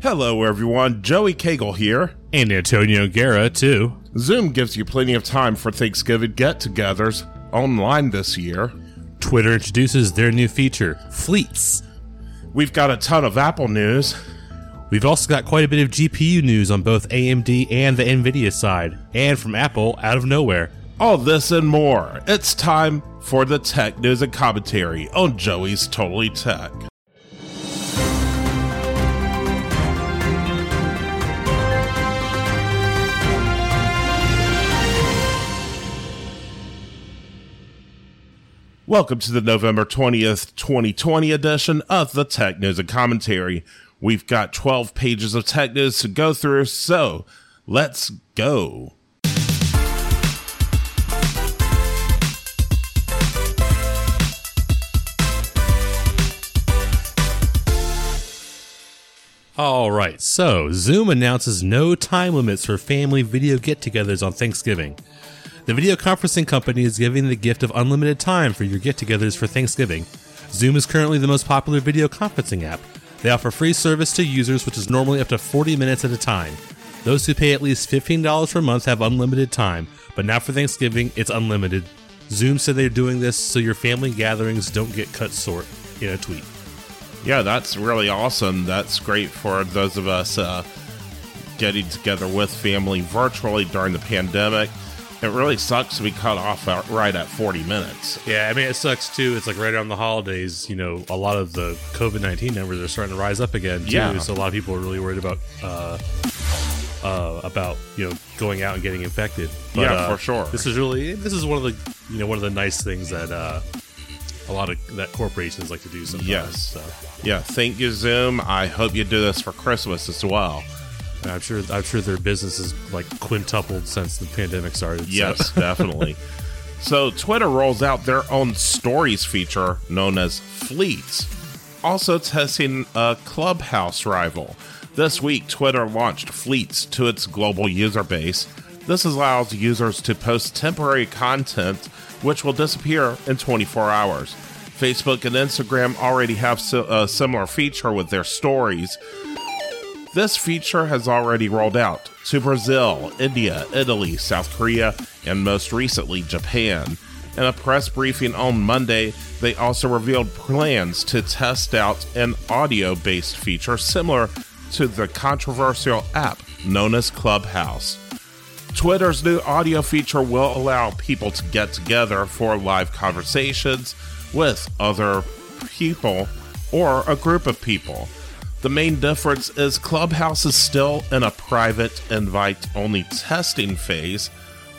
Hello everyone, Joey Cagle here. And Antonio Guerra too. Zoom gives you plenty of time for Thanksgiving get-togethers online this year. Twitter introduces their new feature, Fleets. We've got a ton of Apple news. We've also got quite a bit of GPU news on both AMD and the NVIDIA side. And from Apple, out of nowhere. All this and more. It's time for the tech news and commentary on Joey's Totally Tech. Welcome to the November 20th, 2020 edition of the Tech News and Commentary. We've got 12 pages of tech news to go through, so let's go. All right, so Zoom announces no time limits for family video get-togethers on Thanksgiving. The video conferencing company is giving the gift of unlimited time for your get-togethers for Thanksgiving. Zoom is currently the most popular video conferencing app. They offer free service to users, which is normally up to 40 minutes at a time. Those who pay at least $15 per month have unlimited time, but now for Thanksgiving, it's unlimited. Zoom said they're doing this so your family gatherings don't get cut short in a tweet. Yeah, that's really awesome. That's great for those of us getting together with family virtually during the pandemic. It really sucks to be cut off right at 40 minutes. Yeah, I mean, it sucks, too. It's like right around the holidays, you know, a lot of the COVID-19 numbers are starting to rise up again, too. Yeah. So a lot of people are really worried about you know, going out and getting infected. But, yeah, for sure. This is one of the, you know, nice things that a lot of that corporations like to do sometimes. Yes. So. Yeah, thank you, Zoom. I hope you do this for Christmas as well. I'm sure their business is like quintupled since the pandemic started. Yes, so. Definitely. So Twitter rolls out their own stories feature known as Fleets, also testing a Clubhouse rival. This week, Twitter launched Fleets to its global user base. This allows users to post temporary content, which will disappear in 24 hours. Facebook and Instagram already have a similar feature with their stories. This feature has already rolled out to Brazil, India, Italy, South Korea, and most recently, Japan. In a press briefing on Monday, they also revealed plans to test out an audio-based feature similar to the controversial app known as Clubhouse. Twitter's new audio feature will allow people to get together for live conversations with other people or a group of people. The main difference is Clubhouse is still in a private, invite-only testing phase.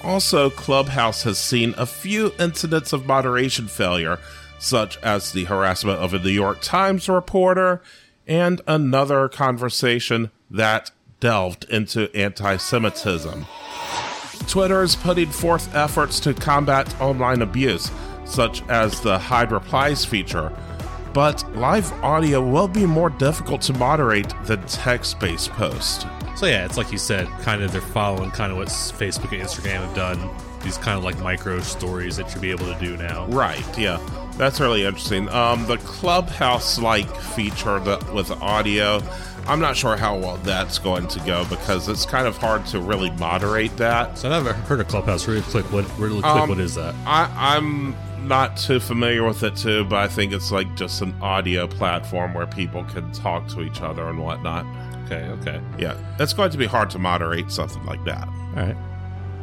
Also, Clubhouse has seen a few incidents of moderation failure, such as the harassment of a New York Times reporter and another conversation that delved into anti-Semitism. Twitter is putting forth efforts to combat online abuse, such as the hide replies feature. But live audio will be more difficult to moderate than text-based posts. So yeah, it's like you said, kind of they're following kind of what Facebook and Instagram have done, these kind of like micro stories that you'll be able to do now. Right, yeah. That's really interesting. The Clubhouse-like feature with audio, I'm not sure how well that's going to go because it's kind of hard to really moderate that. So I've never heard of Clubhouse. What is that? I'm not too familiar with it too, but I think it's like just an audio platform where people can talk to each other and whatnot. Okay. Yeah, it's going to be hard to moderate something like that. All right.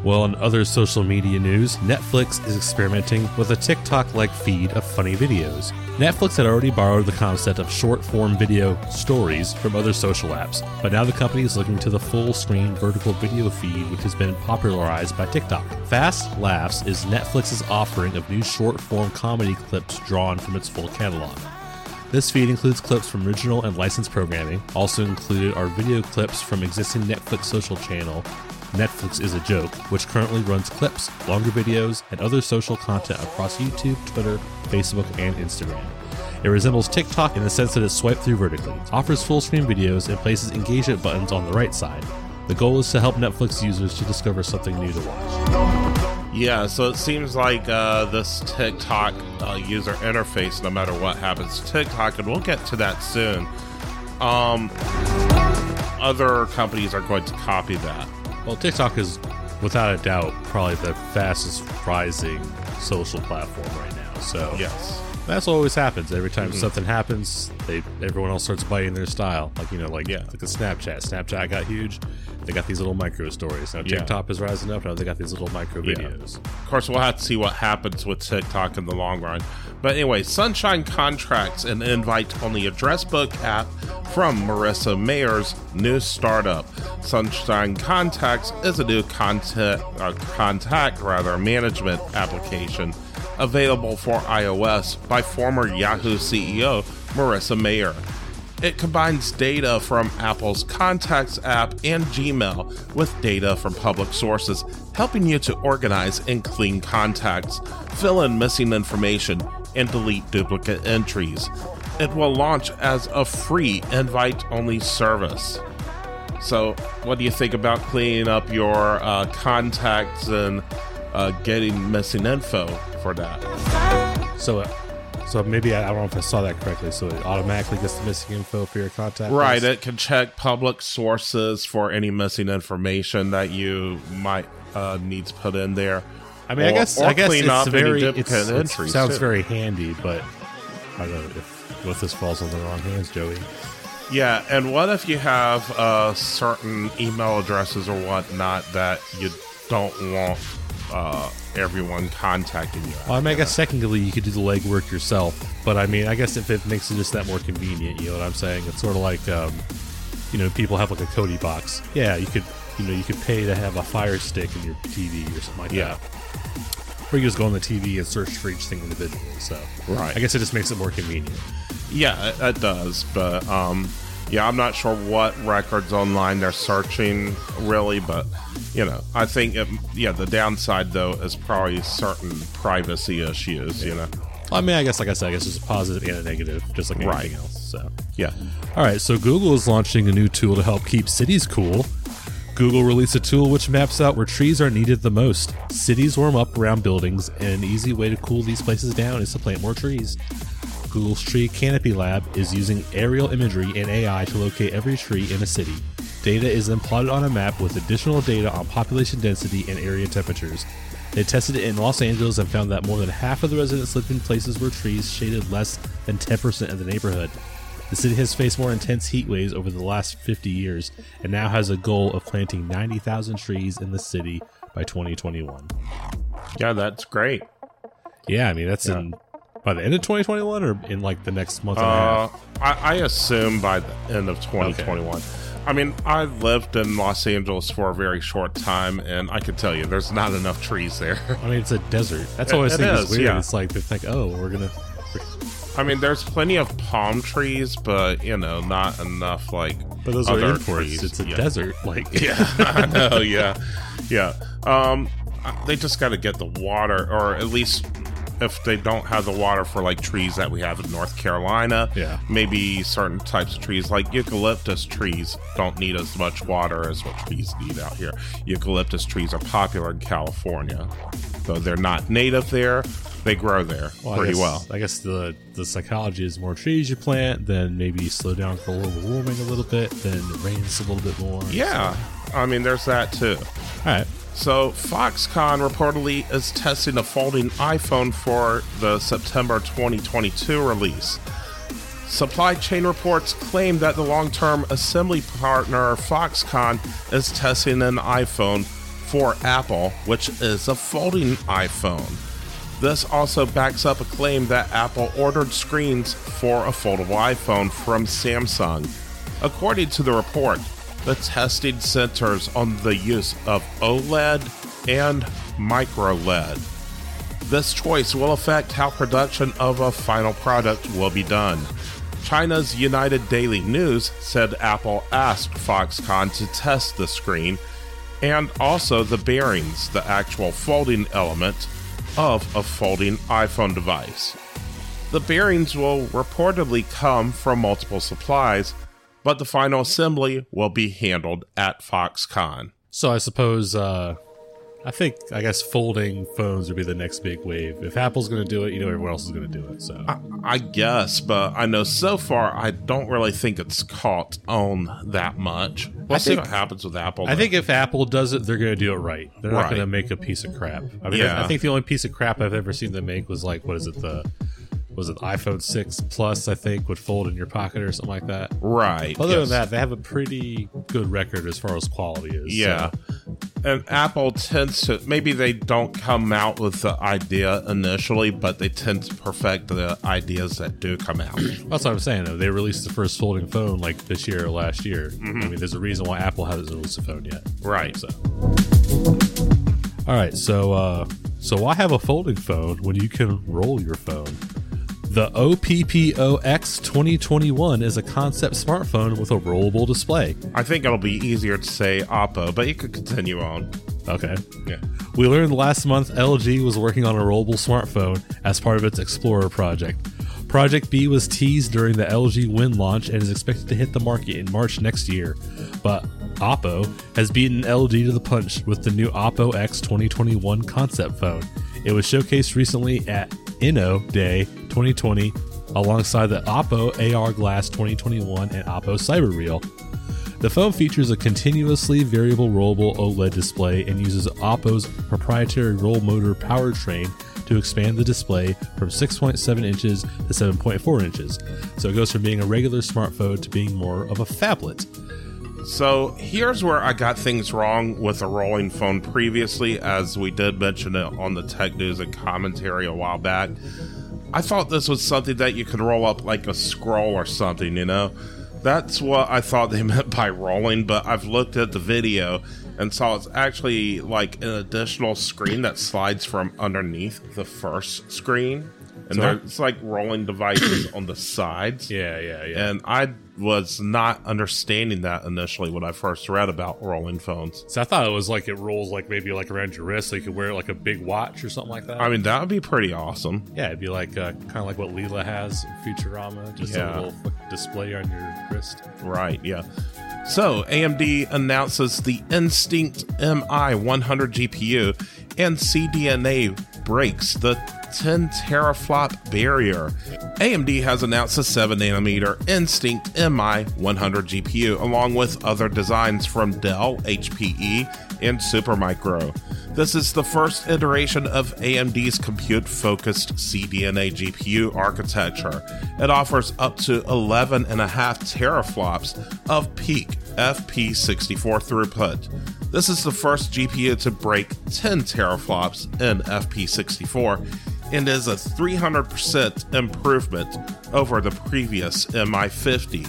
Well, in other social media news, Netflix is experimenting with a TikTok-like feed of funny videos. Netflix had already borrowed the concept of short-form video stories from other social apps, but now the company is looking to the full-screen vertical video feed, which has been popularized by TikTok. Fast Laughs is Netflix's offering of new short-form comedy clips drawn from its full catalog. This feed includes clips from original and licensed programming. Also included are video clips from existing Netflix social channel, Netflix is a Joke, which currently runs clips, longer videos, and other social content across YouTube, Twitter, Facebook, and Instagram. It resembles TikTok in the sense that it's swiped through vertically, offers full-screen videos, and places engagement buttons on the right side. The goal is to help Netflix users to discover something new to watch. Yeah, so it seems like this TikTok user interface, no matter what happens to TikTok, and we'll get to that soon, Other companies are going to copy that. Well, TikTok is, without a doubt, probably the fastest rising social platform right now. So yes, that's what always happens. Every time something happens, everyone else starts biting their style. Like, you know, like the Snapchat. Snapchat got huge. They got these little micro stories. Now TikTok is rising up. Now they got these little micro videos. Of course, we'll have to see what happens with TikTok in the long run. But anyway, Sunshine contracts an invite-only address book app from Marissa Mayer's new startup. Sunshine Contacts is a new contact management application available for iOS by former Yahoo CEO Marissa Mayer. It combines data from Apple's Contacts app and Gmail with data from public sources, helping you to organize and clean contacts, fill in missing information, and delete duplicate entries. It will launch as a free invite-only service. So, what do you think about cleaning up your contacts and getting missing info for that? So maybe, I don't know if I saw that correctly, so it automatically gets the missing info for your contact list? Right, it can check public sources for any missing information that you might need to put in there. I mean, I guess it sounds very handy, but I don't know what if this falls on the wrong hands, Joey. Yeah, and what if you have certain email addresses or whatnot that you don't want everyone contacting you? Well, I mean, I guess secondly, you could do the legwork yourself, but I mean, I guess if it makes it just that more convenient, you know what I'm saying? It's sort of like, people have like a Kodi box. Yeah, you could pay to have a Fire Stick in your TV or something like that. Or you just go on the TV and search for each thing individually. So, right. I guess it just makes it more convenient. Yeah, it does, but I'm not sure what records online they're searching really, but I think the downside though is probably certain privacy issues. Well, I mean, I guess there's a positive and a negative, just like anything else. So all right. So Google is launching a new tool to help keep cities cool. Google released a tool which maps out where trees are needed the most. Cities warm up around buildings, and an easy way to cool these places down is to plant more trees. Google's Tree Canopy Lab is using aerial imagery and AI to locate every tree in a city. Data is then plotted on a map with additional data on population density and area temperatures. They tested it in Los Angeles and found that more than half of the residents lived in places where trees shaded less than 10% of the neighborhood. The city has faced more intense heat waves over the last 50 years and now has a goal of planting 90,000 trees in the city by 2021. Yeah, that's great. Yeah, I mean, that's by the end of 2021 or in like the next month and a half? I assume by the end of 2021. Okay. I mean, I lived in Los Angeles for a very short time, and I can tell you there's not enough trees there. I mean, it's a desert. That's what I was thinking is weird. Yeah. It's like, they think, oh, we're going to... I mean, there's plenty of palm trees, but, not enough, like, but those other are imports. Trees. It's a desert. Like, I know, yeah. They just got to get the water, or at least if they don't have the water for, like, trees that we have in North Carolina, maybe certain types of trees, like eucalyptus trees, don't need as much water as what trees need out here. Eucalyptus trees are popular in California, though they're not native there. They grow there well. I guess the psychology is more trees you plant, then maybe you slow down global warming a little bit, then it rains a little bit more. Yeah, so. I mean, there's that too. All right. So Foxconn reportedly is testing a folding iPhone for the September 2022 release. Supply chain reports claim that the long-term assembly partner Foxconn is testing an iPhone for Apple, which is a folding iPhone. This also backs up a claim that Apple ordered screens for a foldable iPhone from Samsung. According to the report, the testing centers on the use of OLED and micro-LED. This choice will affect how production of a final product will be done. China's United Daily News said Apple asked Foxconn to test the screen and also the bearings, the actual folding element, of a folding iPhone device. The bearings will reportedly come from multiple supplies, but the final assembly will be handled at Foxconn. So I suppose I guess folding phones would be the next big wave. If Apple's going to do it, you know everyone else is going to do it. So I guess, but I know so far I don't really think it's caught on that much. We'll see what happens with Apple. I think if Apple does it, they're going to do it right. They're not going to make a piece of crap. I mean, I think the only piece of crap I've ever seen them make was like, what is it, was it iPhone 6 Plus, I think, would fold in your pocket or something like that. Right. Other than that, they have a pretty good record as far as quality is. Yeah. So. And Apple tends to, maybe they don't come out with the idea initially, but they tend to perfect the ideas that do come out. That's what I'm saying, though. They released the first folding phone like this year or last year. Mm-hmm. I mean, there's a reason why Apple hasn't released a phone yet. Right. So. All right. So why have a folding phone when you can roll your phone? The OPPO X 2021 is a concept smartphone with a rollable display. I think it'll be easier to say OPPO, but you could continue on. Okay. Yeah. We learned last month LG was working on a rollable smartphone as part of its Explorer project. Project B was teased during the LG Win launch and is expected to hit the market in March next year, but OPPO has beaten LG to the punch with the new OPPO X 2021 concept phone. It was showcased recently at Inno Day 2020 alongside the OPPO AR Glass 2021 and OPPO CyberReel. The phone features a continuously variable rollable OLED display and uses OPPO's proprietary roll motor powertrain to expand the display from 6.7 inches to 7.4 inches. So it goes from being a regular smartphone to being more of a phablet. So here's where I got things wrong with a rolling phone previously, as we did mention it on the Tech News and commentary a while back. I thought this was something that you could roll up like a scroll or something, you know? That's what I thought they meant by rolling, but I've looked at the video and saw it's actually like an additional screen that slides from underneath the first screen. And it's like rolling devices on the sides. Yeah. And I was not understanding that initially when I first read about rolling phones. So I thought it was like it rolls like maybe like around your wrist so you could wear like a big watch or something like that. I mean, that would be pretty awesome. Yeah, it'd be like kind of like what Leela has in Futurama. Just a little display on your wrist. Right, yeah. So AMD announces the Instinct MI100 GPU and CDNA breaks the 10 teraflop barrier. AMD has announced a 7nm Instinct MI100 GPU along with other designs from Dell, HPE, and Supermicro. This is the first iteration of AMD's compute-focused CDNA GPU architecture. It offers up to 11.5 teraflops of peak FP64 throughput. This is the first GPU to break 10 teraflops in FP64 and is a 300% improvement over the previous MI50.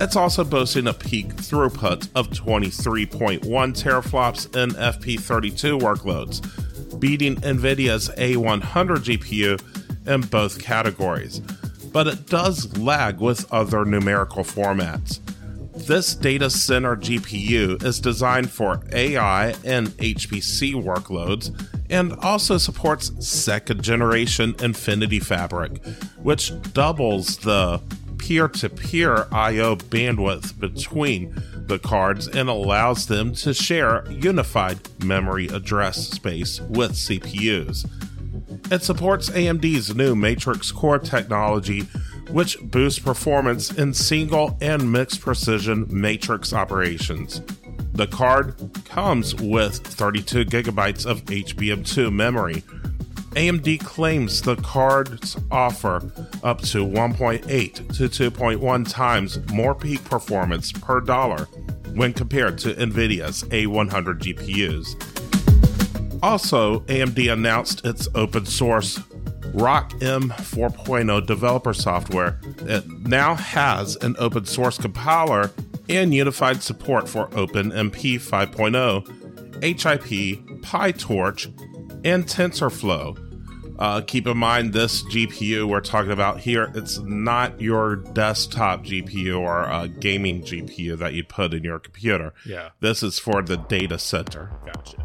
It's also boasting a peak throughput of 23.1 teraflops in FP32 workloads, beating NVIDIA's A100 GPU in both categories, but it does lag with other numerical formats. This data center GPU is designed for AI and HPC workloads and also supports second-generation Infinity Fabric, which doubles the peer-to-peer I/O bandwidth between the cards and allows them to share unified memory address space with CPUs. It supports AMD's new Matrix Core technology, which boosts performance in single and mixed precision matrix operations. The card comes with 32 gigabytes of HBM2 memory. AMD claims the cards offer up to 1.8 to 2.1 times more peak performance per dollar when compared to NVIDIA's A100 GPUs. Also, AMD announced its open source ROCm 4.0 developer software. It now has an open source compiler and unified support for OpenMP 5.0, HIP, PyTorch, and TensorFlow. Keep in mind, this GPU we're talking about here, it's not your desktop GPU or gaming GPU that you put in your computer. Yeah. This is for the data center. Gotcha.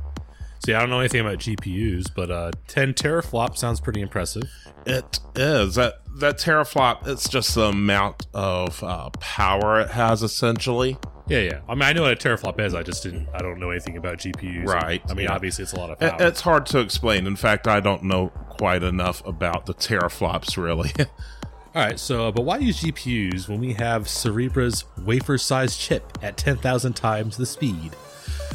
See, I don't know anything about GPUs, but 10 teraflop sounds pretty impressive. It is. That teraflop, it's just the amount of power it has, essentially. Yeah. I mean, I know what a teraflop is. I don't know anything about GPUs. Right. I mean, obviously, it's a lot of power. It's hard to explain. In fact, I don't know quite enough about the teraflops, really. All right. So, but why use GPUs when we have Cerebras wafer-sized chip at 10,000 times the speed?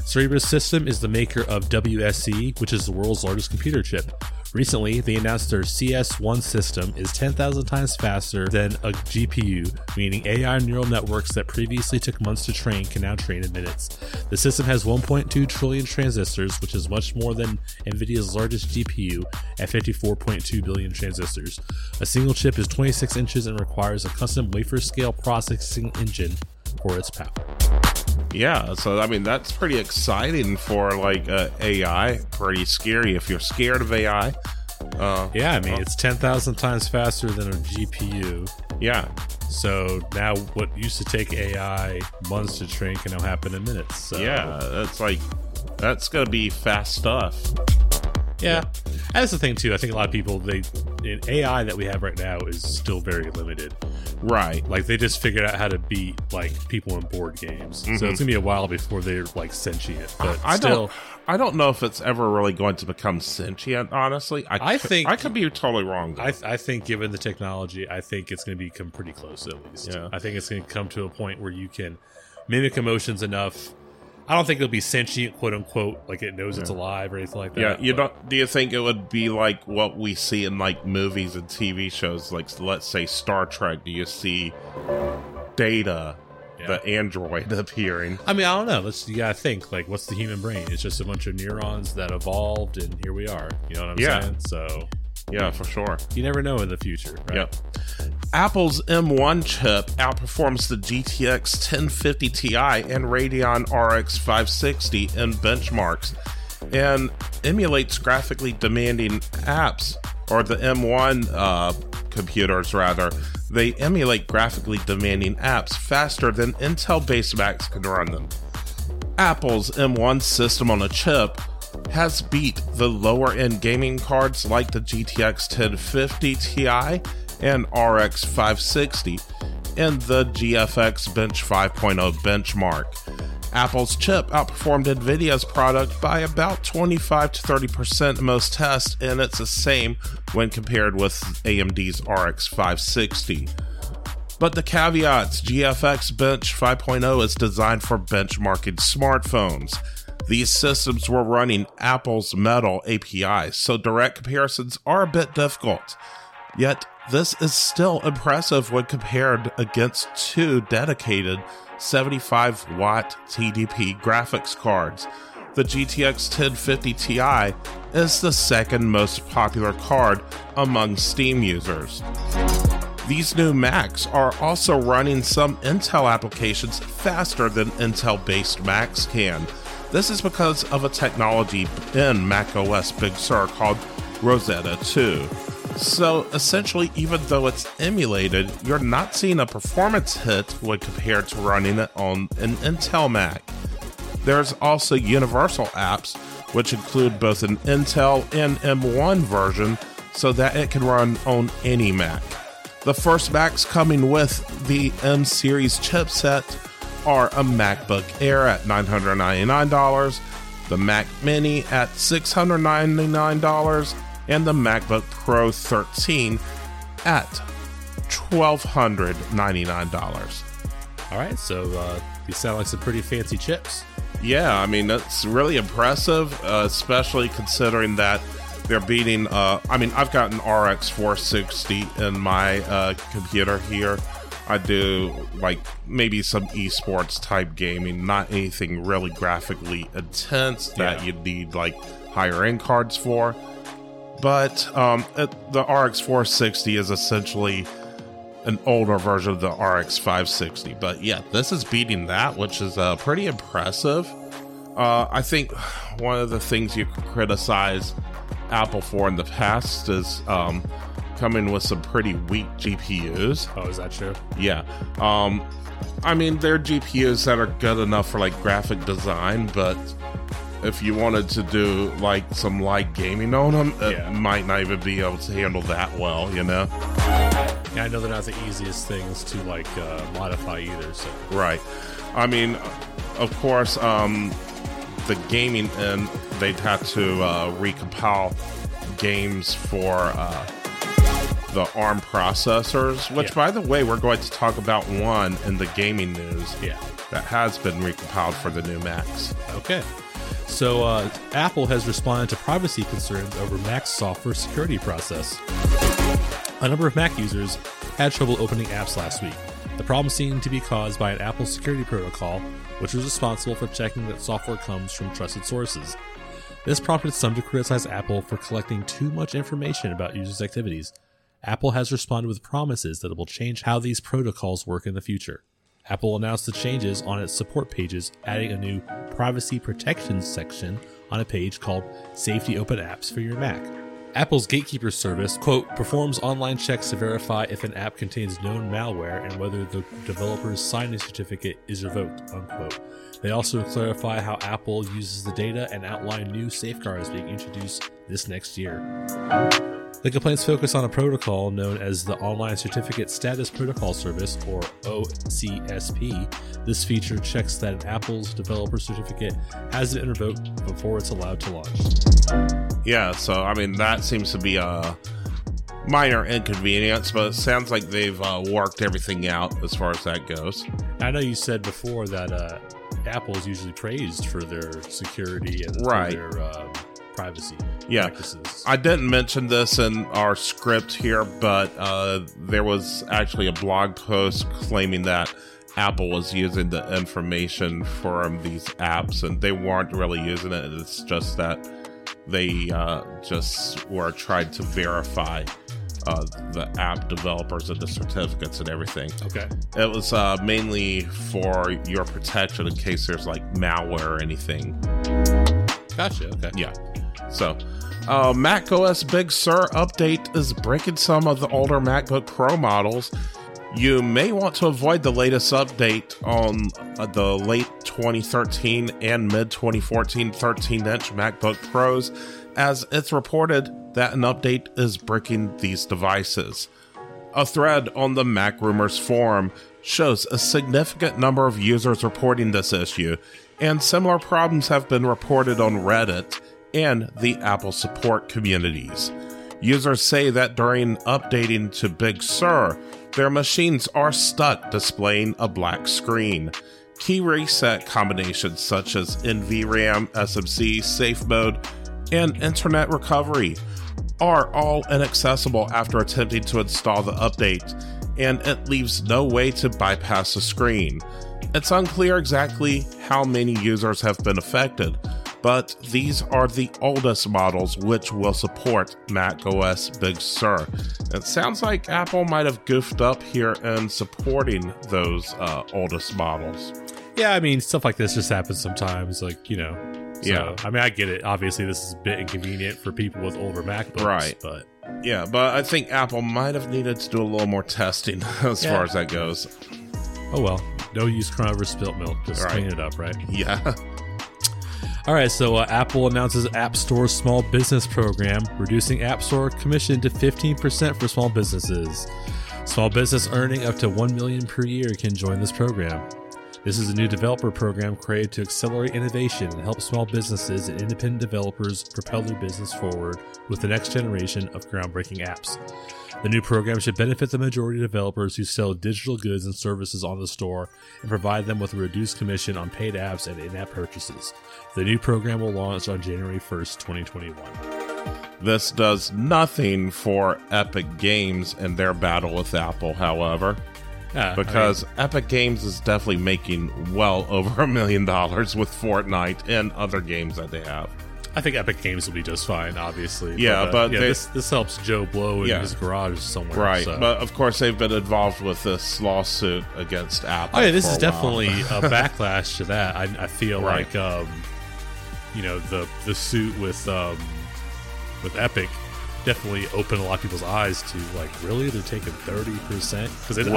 Cerebras System is the maker of WSC, which is the world's largest computer chip. Recently, they announced their CS1 system is 10,000 times faster than a GPU, meaning AI neural networks that previously took months to train can now train in minutes. The system has 1.2 trillion transistors, which is much more than NVIDIA's largest GPU at 54.2 billion transistors. A single chip is 26 inches and requires a custom wafer-scale processing engine for its power. Yeah, so I mean, that's pretty exciting for like AI. Pretty scary if you're scared of AI. It's 10,000 times faster than a GPU. Yeah. So now what used to take AI months to train can now happen in minutes. So. Yeah, that's going to be fast stuff. Yeah. And that's the thing, too. I think a lot of people, in AI that we have right now is still very limited. Right. Like, they just figured out how to beat, like, people in board games. Mm-hmm. So it's going to be a while before they're, like, sentient. But I don't know if it's ever really going to become sentient, honestly. I could be totally wrong. I think, given the technology, I think it's going to become pretty close, at least. Yeah. I think it's going to come to a point where you can mimic emotions enough. I don't think it'll be sentient, quote unquote, like it knows it's alive or anything like that. Yeah, do you think it would be like what we see in like movies and TV shows, like let's say Star Trek? Do you see Data, the android, appearing? I mean, I don't know. You gotta think, like, what's the human brain? It's just a bunch of neurons that evolved, and here we are. You know what I'm saying? So. Yeah, for sure. You never know in the future, right? Yep. Apple's M1 chip outperforms the GTX 1050 Ti and Radeon RX 560 in benchmarks and emulates graphically demanding apps, or the M1 computers, rather. They emulate graphically demanding apps faster than Intel-based Macs can run them. Apple's M1 system on a chip has beat the lower-end gaming cards like the GTX 1050 Ti and RX 560 in the GFX bench 5.0 benchmark. Apple's chip outperformed NVIDIA's product by about 25 to 30% in most tests, and it's the same when compared with AMD's RX 560. But the caveats: GFX bench 5.0 is designed for benchmarking smartphones. These systems were running Apple's Metal API, so direct comparisons are a bit difficult. Yet, this is still impressive when compared against two dedicated 75-watt TDP graphics cards. The GTX 1050 Ti is the second most popular card among Steam users. These new Macs are also running some Intel applications faster than Intel-based Macs can. This is because of a technology in macOS Big Sur called Rosetta 2. So essentially, even though it's emulated, you're not seeing a performance hit when compared to running it on an Intel Mac. There's also universal apps, which include both an Intel and M1 version, so that it can run on any Mac. The first Macs coming with the M series chipset are a MacBook Air at $999, the Mac Mini at $699, and the MacBook Pro 13 at $1,299. All right, so these sound like some pretty fancy chips. Yeah, I mean, that's really impressive, especially considering that they're beating... I've got an RX 460 in my computer here. I do like maybe some esports type gaming, not anything really graphically intense that you'd need like higher end cards for. But the RX 460 is essentially an older version of the RX 560. But yeah, this is beating that, which is pretty impressive. I think one of the things you could criticize Apple for in the past is coming with some pretty weak GPUs. Oh, is that true? Yeah. I mean, they're GPUs that are good enough for like graphic design, but if you wanted to do like some light gaming on them, it might not even be able to handle that well, you know? Yeah, I know they're not the easiest things to like modify either. So. Right. I mean, of course, the gaming end, they've had to recompile games for the ARM processors, which, by the way, we're going to talk about one in the gaming news that has been recompiled for the new Macs. Okay. So Apple has responded to privacy concerns over Mac's software security process. A number of Mac users had trouble opening apps last week. The problem seemed to be caused by an Apple security protocol, which was responsible for checking that software comes from trusted sources. This prompted some to criticize Apple for collecting too much information about users' activities. Apple has responded with promises that it will change how these protocols work in the future. Apple announced the changes on its support pages, adding a new privacy protections section on a page called Safety Open Apps for Your Mac. Apple's Gatekeeper service, quote, performs online checks to verify if an app contains known malware and whether the developer's signing certificate is revoked, unquote. They also clarify how Apple uses the data and outline new safeguards being introduced this next year. The complaints focus on a protocol known as the Online Certificate Status Protocol Service, or OCSP. This feature checks that an Apple's developer certificate has been revoked before it's allowed to launch. Yeah, so I mean, that seems to be a minor inconvenience, but it sounds like they've worked everything out as far as that goes. I know you said before that Apple is usually praised for their security and their privacy practices. I didn't mention this in our script here, but there was actually a blog post claiming that Apple was using the information from these apps, and they weren't really using it. It's just that they just were trying to verify the app developers and the certificates and everything. Okay. It was mainly for your protection in case there's like malware or anything. Gotcha. Okay. Yeah. So, Mac OS Big Sur update is breaking some of the older MacBook Pro models. You may want to avoid the latest update on the late 2013 and mid-2014 13-inch MacBook Pros, as it's reported that an update is breaking these devices. A thread on the Mac Rumors forum shows a significant number of users reporting this issue, and similar problems have been reported on Reddit and the Apple support communities. Users say that during updating to Big Sur, their machines are stuck displaying a black screen. Key reset combinations such as NVRAM, SMC, Safe Mode, and Internet Recovery are all inaccessible after attempting to install the update, and it leaves no way to bypass the screen. It's unclear exactly how many users have been affected, but these are the oldest models which will support macOS Big Sur. It sounds like Apple might have goofed up here in supporting those oldest models. Yeah, I mean, stuff like this just happens sometimes, like, you know. So, yeah. I mean, I get it. Obviously, this is a bit inconvenient for people with older MacBooks. Right. But yeah, but I think Apple might have needed to do a little more testing as far as that goes. Oh, well. No use crying over spilt milk. Just clean it up, right? Yeah. All right, so Apple announces App Store's Small Business Program, reducing App Store commission to 15% for small businesses. Small business earning up to $1 million per year can join this program. This is a new developer program created to accelerate innovation and help small businesses and independent developers propel their business forward with the next generation of groundbreaking apps. The new program should benefit the majority of developers who sell digital goods and services on the store and provide them with a reduced commission on paid apps and in-app purchases. The new program will launch on January 1st, 2021. This does nothing for Epic Games and their battle with Apple, however. Because Epic Games is definitely making well over $1 million with Fortnite and other games that they have. I think Epic Games will be just fine, obviously. Yeah, but yeah, this helps Joe Blow in his garage somewhere. Right, so. But of course they've been involved with this lawsuit against Apple. Oh yeah, this is definitely a backlash to that. I feel like you know, the suit with Epic definitely opened a lot of people's eyes to, like, really? They're taking 30%? Because I didn't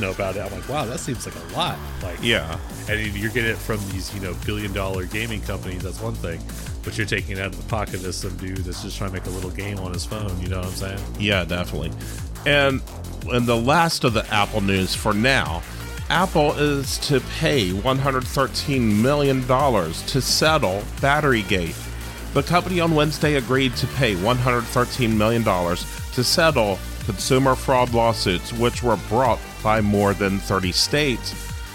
know about it. I'm like, wow, that seems like a lot. Like, yeah. And you're getting it from these, you know, billion-dollar gaming companies. That's one thing. But you're taking it out of the pocket of some dude that's just trying to make a little game on his phone. You know what I'm saying? Yeah, definitely. And the last of the Apple news for now, Apple is to pay $113 million to settle Batterygate. The company on Wednesday agreed to pay $113 million to settle consumer fraud lawsuits, which were brought by more than 30 states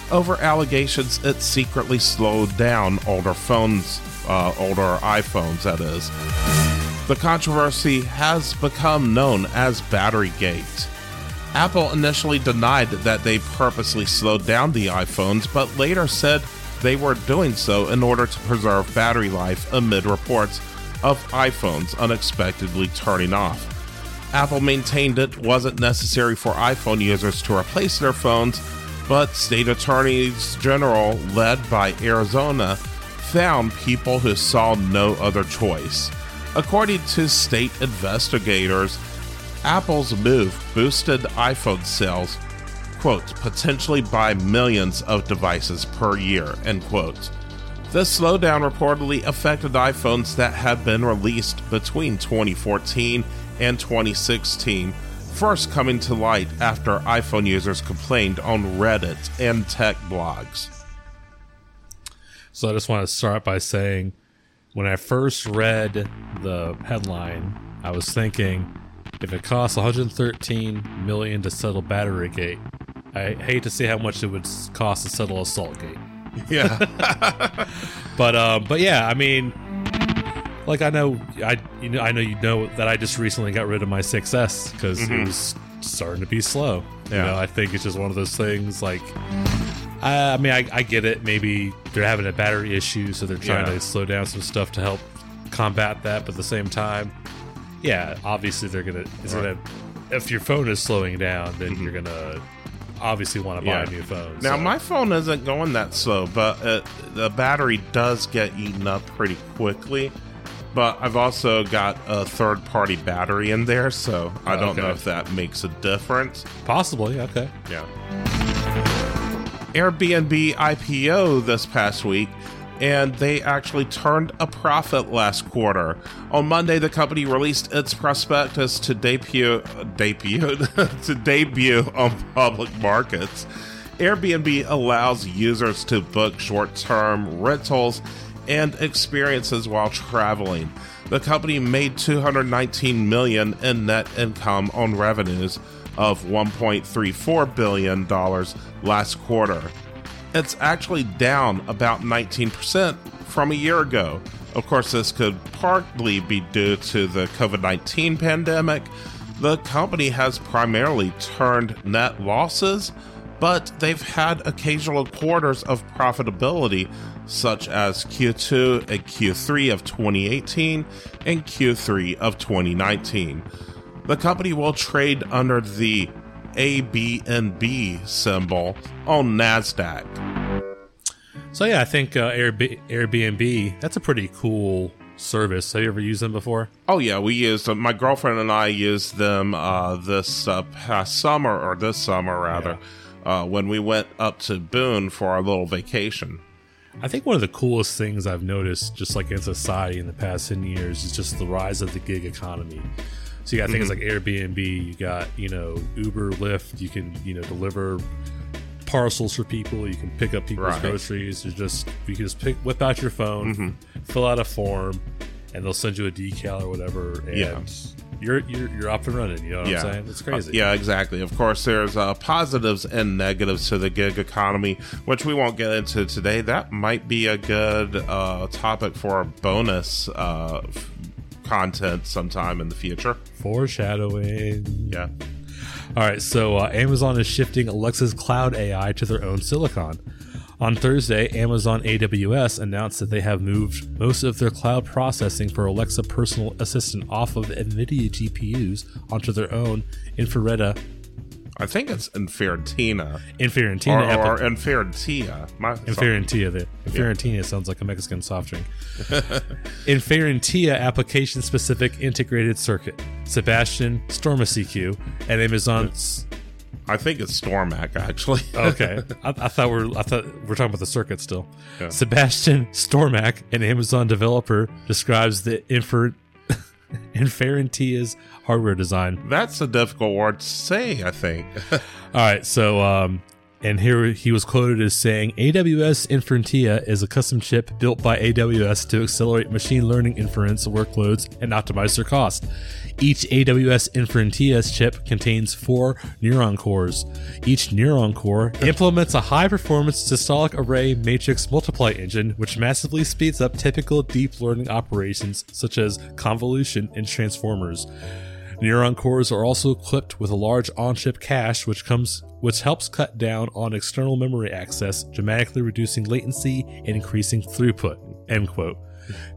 over allegations it secretly slowed down older phones, older iPhones, that is. The controversy has become known as Batterygate. Apple initially denied that they purposely slowed down the iPhones, but later said they were doing so in order to preserve battery life amid reports of iPhones unexpectedly turning off. Apple maintained it wasn't necessary for iPhone users to replace their phones, but state attorneys general led by Arizona found people who saw no other choice. According to state investigators, Apple's move boosted iPhone sales, quote, potentially by millions of devices per year, end quote. This slowdown reportedly affected iPhones that had been released between 2014 and 2016, first coming to light after iPhone users complained on Reddit and tech blogs. So I just want to start by saying, when I first read the headline, I was thinking, if it costs $113 million to settle Batterygate, I hate to see how much it would cost to settle Assaultgate. Yeah, but yeah, I mean, like I know that I just recently got rid of my 6S because it was starting to be slow. Yeah. You know, I think it's just one of those things. Like, I mean, I get it. Maybe they're having a battery issue, so they're trying to slow down some stuff to help combat that. But at the same time, yeah, obviously they're gonna. If your phone is slowing down, then you're gonna obviously want to buy a new phone. Now my phone isn't going that slow, but the battery does get eaten up pretty quickly. But I've also got a third-party battery in there, so I don't know if that makes a difference. Possibly, okay. Yeah. Airbnb IPO this past week, and they actually turned a profit last quarter. On Monday, the company released its prospectus to debut on public markets. Airbnb allows users to book short-term rentals and experiences while traveling. The company made $219 million in net income on revenues of $1.34 billion last quarter. It's actually down about 19% from a year ago. Of course, this could partly be due to the COVID-19 pandemic. The company has primarily turned net losses, but they've had occasional quarters of profitability, such as Q2 and Q3 of 2018 and Q3 of 2019. The company will trade under the ABNB symbol on NASDAQ. So yeah, I think Airbnb, that's a pretty cool service. Have you ever used them before? Oh yeah, we used them. My girlfriend and I used them this summer. When we went up to Boone for our little vacation. I think one of the coolest things I've noticed, just like in society in the past 10 years, is just the rise of the gig economy. So you got things like Airbnb, you got, you know, Uber, Lyft, you can, you know, deliver parcels for people, you can pick up people's groceries, you can just whip out your phone, fill out a form, and they'll send you a decal or whatever, and you're up and running, you know what I'm saying? It's crazy. Yeah, exactly. Of course, there's positives and negatives to the gig economy, which we won't get into today. That might be a good topic for a bonus content sometime in the future. Foreshadowing. Yeah. All right, so Amazon is shifting Alexa's cloud AI to their own silicon. On Thursday, Amazon AWS announced that they have moved most of their cloud processing for Alexa personal assistant off of NVIDIA GPUs onto their own Infrera. I think it's Inferitina. Inferitina. Or Inferitia. Inferitia. Inferitia sounds like a Mexican soft drink. Inferitia application-specific integrated circuit. Sebastian, StormACQ, and Amazon's... I think it's StormAC, actually. Okay, I thought we're talking about the circuit still. Yeah. Sebastian StormAC, an Amazon developer, describes the Inferentia's hardware design. That's a difficult word to say, I think. All right, so And here he was quoted as saying, AWS Inferentia is a custom chip built by AWS to accelerate machine learning inference workloads and optimize their cost. Each AWS Inferentia chip contains 4 neuron cores. Each neuron core implements a high-performance systolic array matrix multiply engine, which massively speeds up typical deep learning operations such as convolution and transformers. Neuron cores are also equipped with a large on-chip cache, which helps cut down on external memory access, dramatically reducing latency and increasing throughput. End quote.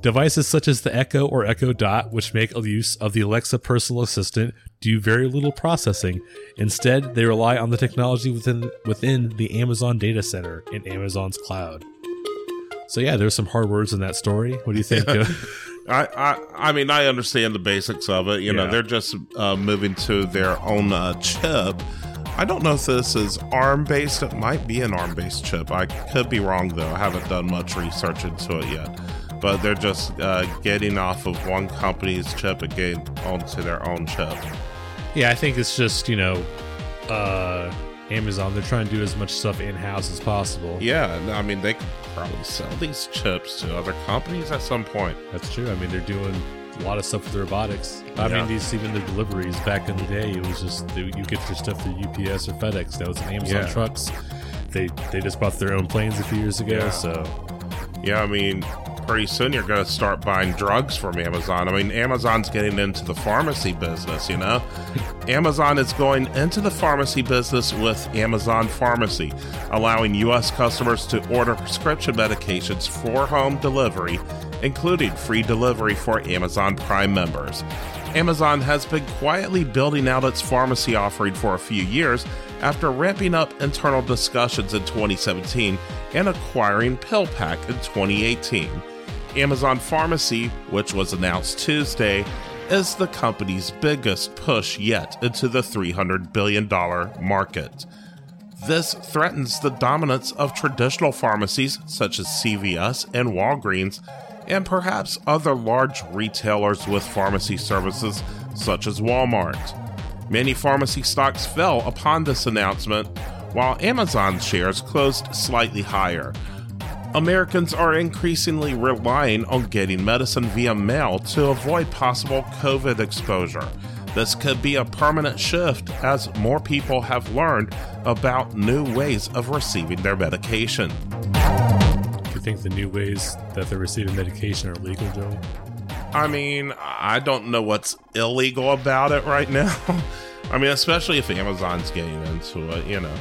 Devices such as the Echo or Echo Dot, which make use of the Alexa personal assistant, do very little processing. Instead, they rely on the technology within the Amazon data center and Amazon's cloud. So yeah, there's some hard words in that story. What do you think? I mean, I understand the basics of it. You know, they're just moving to their own chip. I don't know if this is ARM-based. It might be an ARM-based chip. I could be wrong, though. I haven't done much research into it yet. But they're just getting off of one company's chip and getting onto their own chip. Yeah, I think it's just, you know, Amazon. They're trying to do as much stuff in-house as possible. Yeah, I mean, they could probably sell these chips to other companies at some point. That's true. I mean, they're doing a lot of stuff with the robotics. I mean, these even the deliveries back in the day, it was just you get your stuff through UPS or FedEx. That was in Amazon trucks. They just bought their own planes a few years ago. Yeah. So yeah, I mean, pretty soon you're going to start buying drugs from Amazon. I mean, Amazon's getting into the pharmacy business, you know? Amazon is going into the pharmacy business with Amazon Pharmacy, allowing U.S. customers to order prescription medications for home delivery, including free delivery for Amazon Prime members. Amazon has been quietly building out its pharmacy offering for a few years after ramping up internal discussions in 2017 and acquiring PillPack in 2018. Amazon Pharmacy, which was announced Tuesday, is the company's biggest push yet into the $300 billion market. This threatens the dominance of traditional pharmacies such as CVS and Walgreens, and perhaps other large retailers with pharmacy services such as Walmart. Many pharmacy stocks fell upon this announcement, while Amazon shares closed slightly higher. Americans are increasingly relying on getting medicine via mail to avoid possible COVID exposure. This could be a permanent shift as more people have learned about new ways of receiving their medication. Do you think the new ways that they're receiving medication are legal, Joey? I mean, I don't know what's illegal about it right now. I mean, especially if Amazon's getting into it, you know.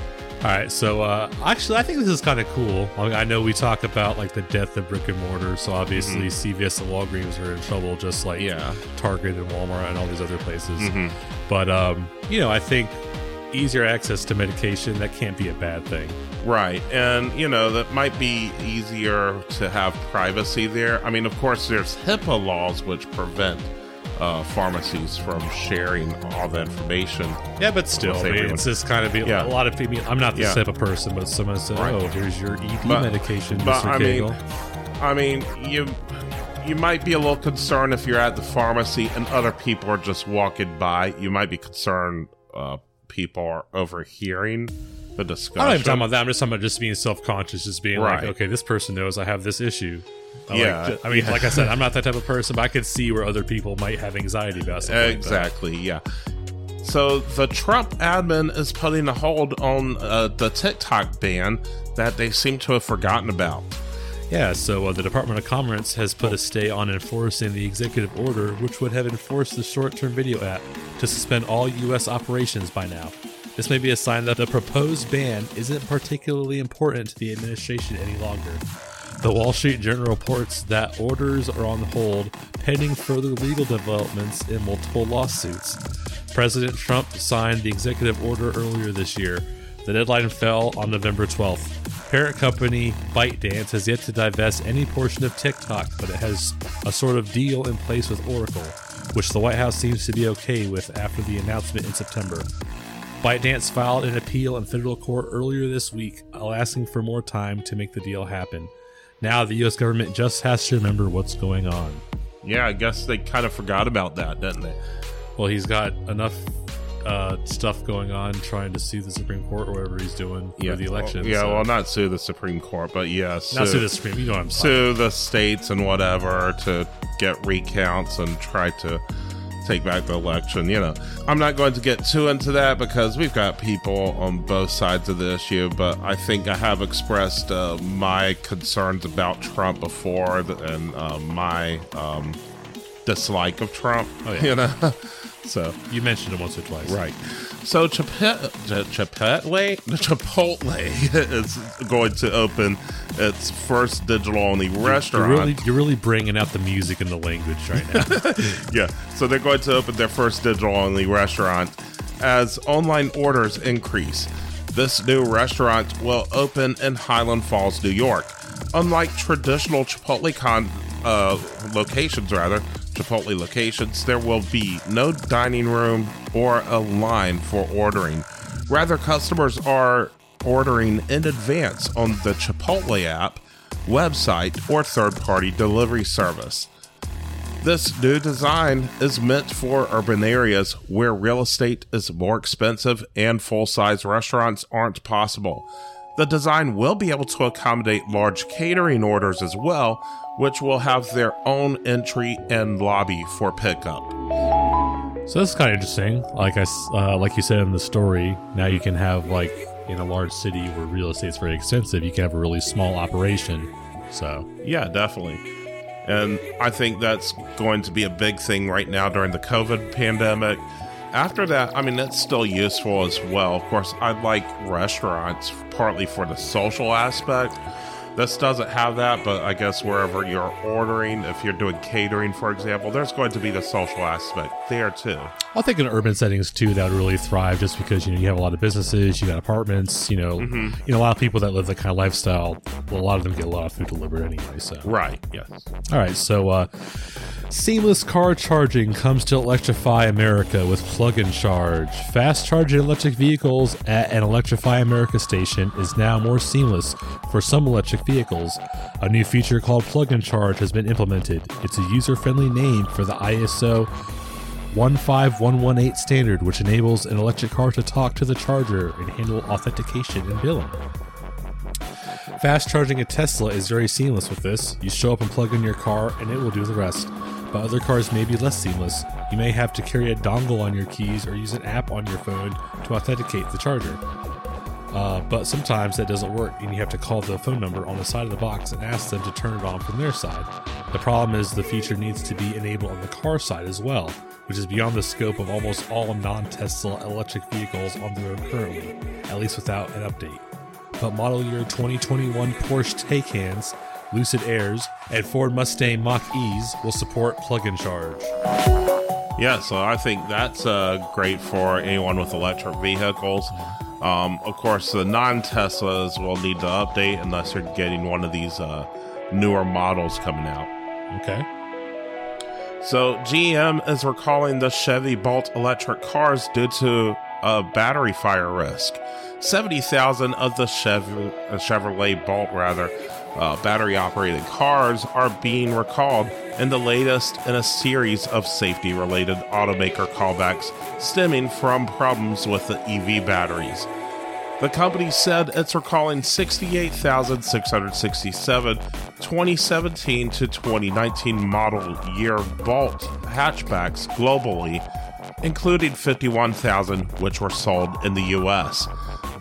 All right, so actually, I think this is kind of cool. I know we talk about like the death of brick and mortar, so obviously CVS and Walgreens are in trouble, just like Target and Walmart and all these other places. But you know, I think easier access to medication, that can't be a bad thing, right? And you know, that might be easier to have privacy there. I mean, of course, there's HIPAA laws which prevent pharmacies from sharing all the information. Yeah, but still, I mean, it's just kind of a lot of people. I'm not the type of person, but someone said, "Oh, here's your ED medication, Mr. Cagle." I mean, you might be a little concerned if you're at the pharmacy and other people are just walking by. You might be concerned people are overhearing the discussion. I'm not even talking about that. I'm just talking about just being self-conscious, just being like, "Okay, this person knows I have this issue." Like I said, I'm not that type of person, but I could see where other people might have anxiety about something. Exactly, like yeah. So the Trump admin is putting a hold on the TikTok ban that they seem to have forgotten about. Yeah, so the Department of Commerce has put a stay on enforcing the executive order, which would have enforced the short-term video app to suspend all U.S. operations by now. This may be a sign that the proposed ban isn't particularly important to the administration any longer. The Wall Street Journal reports that orders are on hold pending further legal developments in multiple lawsuits. President Trump signed the executive order earlier this year. The deadline fell on November 12th. Parent company ByteDance has yet to divest any portion of TikTok, but it has a sort of deal in place with Oracle, which the White House seems to be okay with after the announcement in September. ByteDance filed an appeal in federal court earlier this week, asking for more time to make the deal happen. Now the U.S. government just has to remember what's going on. Yeah, I guess they kind of forgot about that, didn't they? Well, he's got enough stuff going on trying to sue the Supreme Court or whatever he's doing for the election. Well, not sue the Supreme Court, but you know what I'm saying. Sue the states and whatever to get recounts and try to take back the election. You know, I'm not going to get too into that because we've got people on both sides of the issue, but I think I have expressed my concerns about Trump before and my dislike of Trump. You know, so you mentioned him once or twice, right? So Chipotle is going to open its first digital-only restaurant. You're really bringing out the music and the language right now. So they're going to open their first digital-only restaurant as online orders increase. This new restaurant will open in Highland Falls, New York. Unlike traditional Chipotle locations, there will be no dining room or a line for ordering. Rather, customers are ordering in advance on the Chipotle app, website, or third-party delivery service. This new design is meant for urban areas where real estate is more expensive and full-size restaurants aren't possible. The design will be able to accommodate large catering orders as well, which will have their own entry and lobby for pickup. So that's kind of interesting. Like you said in the story, now you can have, like, in a large city where real estate's very expensive, you can have a really small operation. So yeah, definitely. And I think that's going to be a big thing right now during the COVID pandemic. After that, I mean, that's still useful as well. Of course, I like restaurants partly for the social aspect. This doesn't have that, but I guess wherever you're ordering, if you're doing catering, for example, there's going to be the social aspect there, too. I think in urban settings, too, that would really thrive just because, you know, you have a lot of businesses, you got apartments, you know, you know, a lot of people that live that kind of lifestyle, well, a lot of them get a lot of food delivered anyway, so. Right, yes. All right, so seamless car charging comes to electrify America with plug-in charge. Fast charging electric vehicles at an Electrify America station is now more seamless for some electric vehicles. A new feature called plug-in charge has been implemented. It's a user-friendly name for the ISO 15118 standard, which enables an electric car to talk to the charger and handle authentication and billing. Fast charging a Tesla is very seamless with this. You show up and plug in your car and it will do the rest. But other cars may be less seamless. You may have to carry a dongle on your keys or use an app on your phone to authenticate the charger. But sometimes that doesn't work and you have to call the phone number on the side of the box and ask them to turn it on from their side. The problem is the feature needs to be enabled on the car side as well, which is beyond the scope of almost all non-Tesla electric vehicles on the road currently, at least without an update. But model year 2021 Porsche Taycans, Lucid Airs, and Ford Mustang Mach-E's will support plug-in charge. Yeah, so I think that's great for anyone with electric vehicles. Of course, the non-Teslas will need to update unless you're getting one of these newer models coming out. Okay. So GM is recalling the Chevy Bolt electric cars due to a battery fire risk. 70,000 of the Chevrolet Bolt, battery-operated cars are being recalled in the latest in a series of safety-related automaker callbacks stemming from problems with the EV batteries. The company said it's recalling 68,667 2017 to 2019 model year Bolt hatchbacks globally, including 51,000 which were sold in the U.S.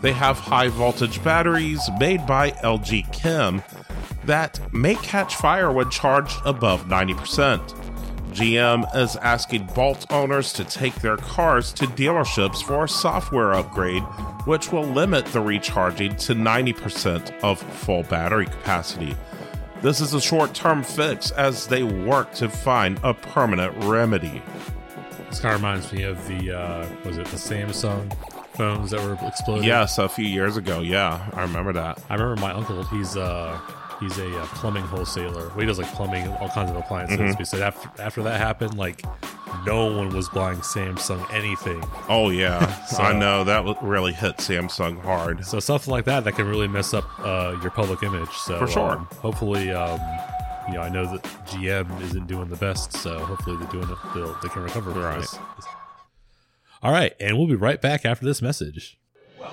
They have high-voltage batteries made by LG Chem that may catch fire when charged above 90%. GM is asking Bolt owners to take their cars to dealerships for a software upgrade, which will limit the recharging to 90% of full battery capacity. This is a short-term fix as they work to find a permanent remedy. This kind of reminds me of the Samsung phones that were exploding? Yes, a few years ago. Yeah, I remember that. I remember my uncle, he's a plumbing wholesaler. Well, he does, like, plumbing, all kinds of appliances. Mm-hmm. So after that happened, like, no one was buying Samsung anything. Oh, yeah. So, I know. That really hit Samsung hard. So stuff like that can really mess up your public image. So, for sure. Hopefully, you know, I know that GM isn't doing the best, so hopefully they can recover from this. All right, and we'll be right back after this message. Well.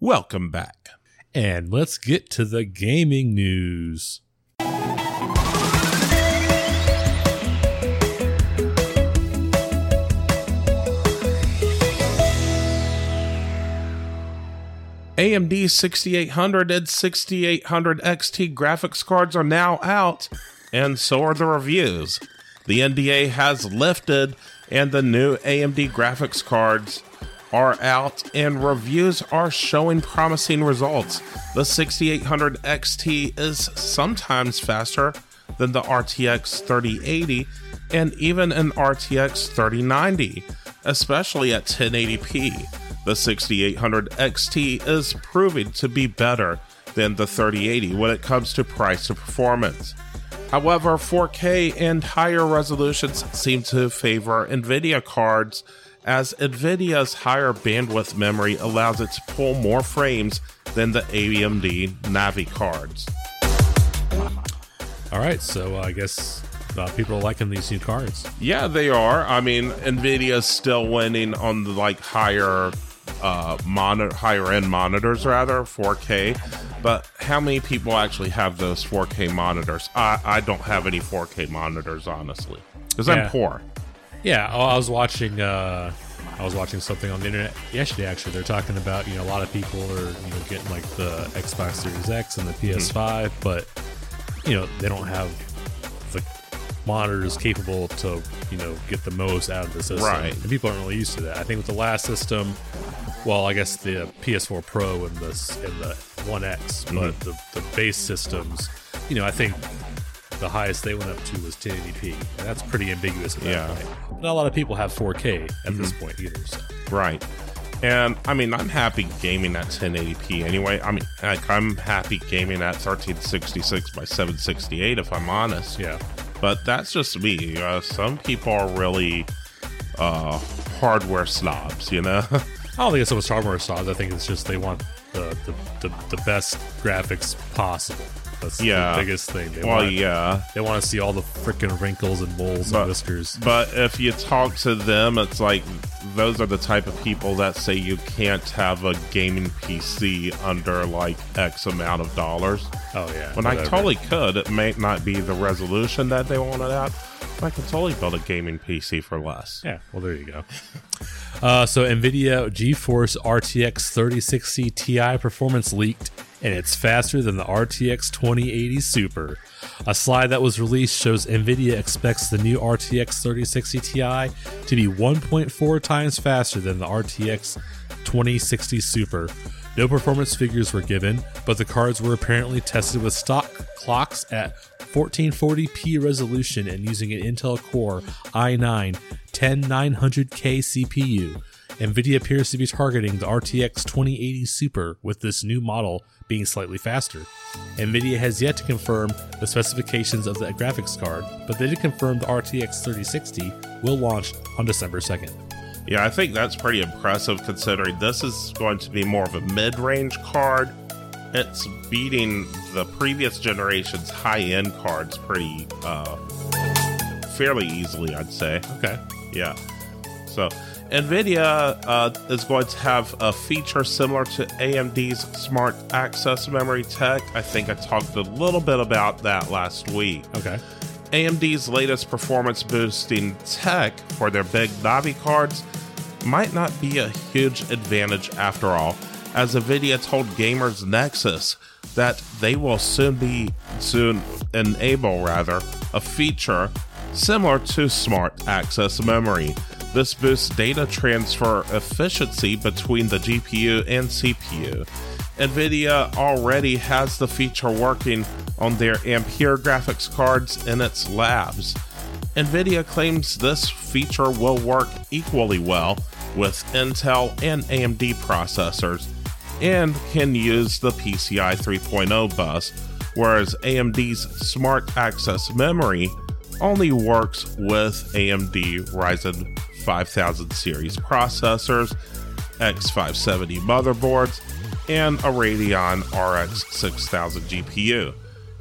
Welcome back. And let's get to the gaming news. AMD 6800 and 6800 XT graphics cards are now out, and so are the reviews. The NDA has lifted, and the new AMD graphics cards are out, and reviews are showing promising results. The 6800 XT is sometimes faster than the RTX 3080 and even an RTX 3090, especially at 1080p. The 6800 XT is proving to be better than the 3080 when it comes to price and performance. However, 4K and higher resolutions seem to favor NVIDIA cards, as NVIDIA's higher bandwidth memory allows it to pull more frames than the AMD Navi cards. All right, so I guess people are liking these new cards. Yeah, they are. I mean, NVIDIA's still winning on the higher-end monitors, rather, 4K. But how many people actually have those 4K monitors? I don't have any 4K monitors, honestly, because I'm poor. Yeah, I was watching something on the internet yesterday. Actually, they're talking about a lot of people are getting like the Xbox Series X and the PS5, but they don't have the monitors capable to get the most out of the system. Right, and people aren't really used to that. I think with the last system, well, I guess the PS4 Pro and the One X, but the base systems, I think the highest they went up to was 1080p. That's pretty ambiguous at that point. Not a lot of people have 4K at this point either. So. Right. And, I mean, I'm happy gaming at 1080p anyway. I mean, I'm happy gaming at 1366 by 768, if I'm honest. Yeah. But that's just me. Some people are really hardware snobs, I don't think it's so much hardware snobs. I think it's just they want the best graphics possible. That's the biggest thing. They want to see all the freaking wrinkles and moles and whiskers. But if you talk to them, it's like those are the type of people that say you can't have a gaming PC under like X amount of dollars. Oh, yeah. When I totally could. It may not be the resolution that they wanted at. I can totally build a gaming PC for less. Yeah, well, there you go. So NVIDIA GeForce RTX 3060 Ti performance leaked. and it's faster than the RTX 2080 Super. A slide that was released shows NVIDIA expects the new RTX 3060 Ti to be 1.4 times faster than the RTX 2060 Super. No performance figures were given, but the cards were apparently tested with stock clocks at 1440p resolution and using an Intel Core i9 10900K CPU. NVIDIA appears to be targeting the RTX 2080 Super, with this new model being slightly faster. NVIDIA has yet to confirm the specifications of the graphics card, but they did confirm the RTX 3060 will launch on December 2nd. Yeah, I think that's pretty impressive considering this is going to be more of a mid-range card. It's beating the previous generation's high-end cards pretty fairly easily, I'd say. Okay. Yeah. So NVIDIA is going to have a feature similar to AMD's Smart Access Memory Tech. I think I talked a little bit about that last week. Okay. AMD's latest performance-boosting tech for their big Navi cards might not be a huge advantage after all, as NVIDIA told Gamers Nexus that they will soon enable a feature similar to Smart Access Memory. This boosts data transfer efficiency between the GPU and CPU. NVIDIA already has the feature working on their Ampere graphics cards in its labs. NVIDIA claims this feature will work equally well with Intel and AMD processors and can use the PCI 3.0 bus, whereas AMD's Smart Access Memory only works with AMD Ryzen 5000 series processors, X570 motherboards, and a Radeon RX 6000 GPU.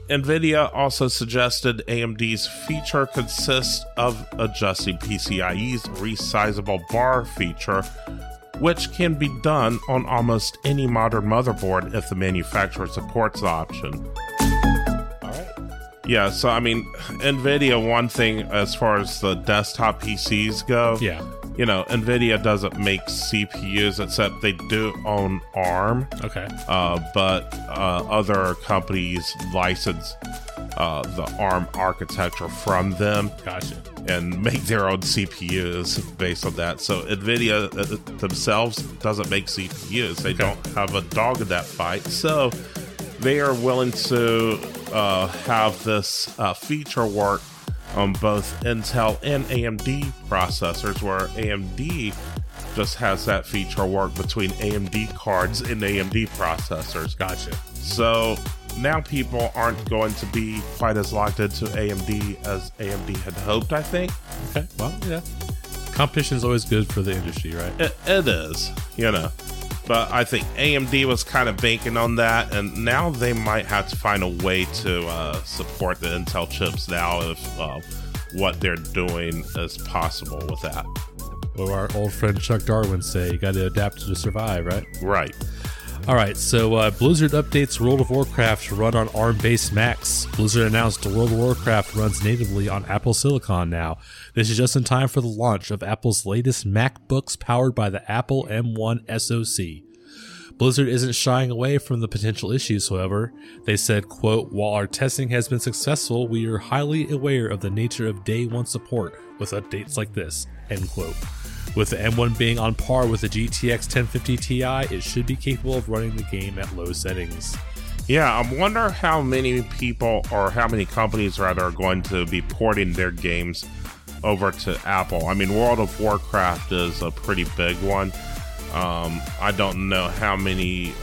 NVIDIA also suggested AMD's feature consists of adjusting PCIe's resizable bar feature, which can be done on almost any modern motherboard if the manufacturer supports the option. Yeah, so I mean, NVIDIA, one thing as far as the desktop PCs go, yeah, you know, NVIDIA doesn't make CPUs, except they do own ARM. Okay. But other companies license the ARM architecture from them. Gotcha. And make their own CPUs based on that. So NVIDIA themselves doesn't make CPUs. They don't have a dog in that fight. So they are willing to have this feature work on both Intel and AMD processors, where AMD just has that feature work between AMD cards and AMD processors. Gotcha. So now people aren't going to be quite as locked into AMD as AMD had hoped, I think. Okay, well, yeah. Competition is always good for the industry, right? It is, you know. But I think AMD was kind of banking on that, and now they might have to find a way to support the Intel chips now if what they're doing is possible with that. Well, our old friend Chuck Darwin say, you got to adapt to survive, right? Right. All right, so Blizzard updates World of Warcraft to run on ARM-based Macs. Blizzard announced World of Warcraft runs natively on Apple Silicon now. This is just in time for the launch of Apple's latest MacBooks powered by the Apple M1 SoC. Blizzard isn't shying away from the potential issues, however. They said, quote, "While our testing has been successful, we are highly aware of the nature of day-one support with updates like this," end quote. With the M1 being on par with the GTX 1050 Ti, it should be capable of running the game at low settings. Yeah, I wonder how many people, or how many companies rather, are going to be porting their games over to Apple. I mean, World of Warcraft is a pretty big one. I don't know how many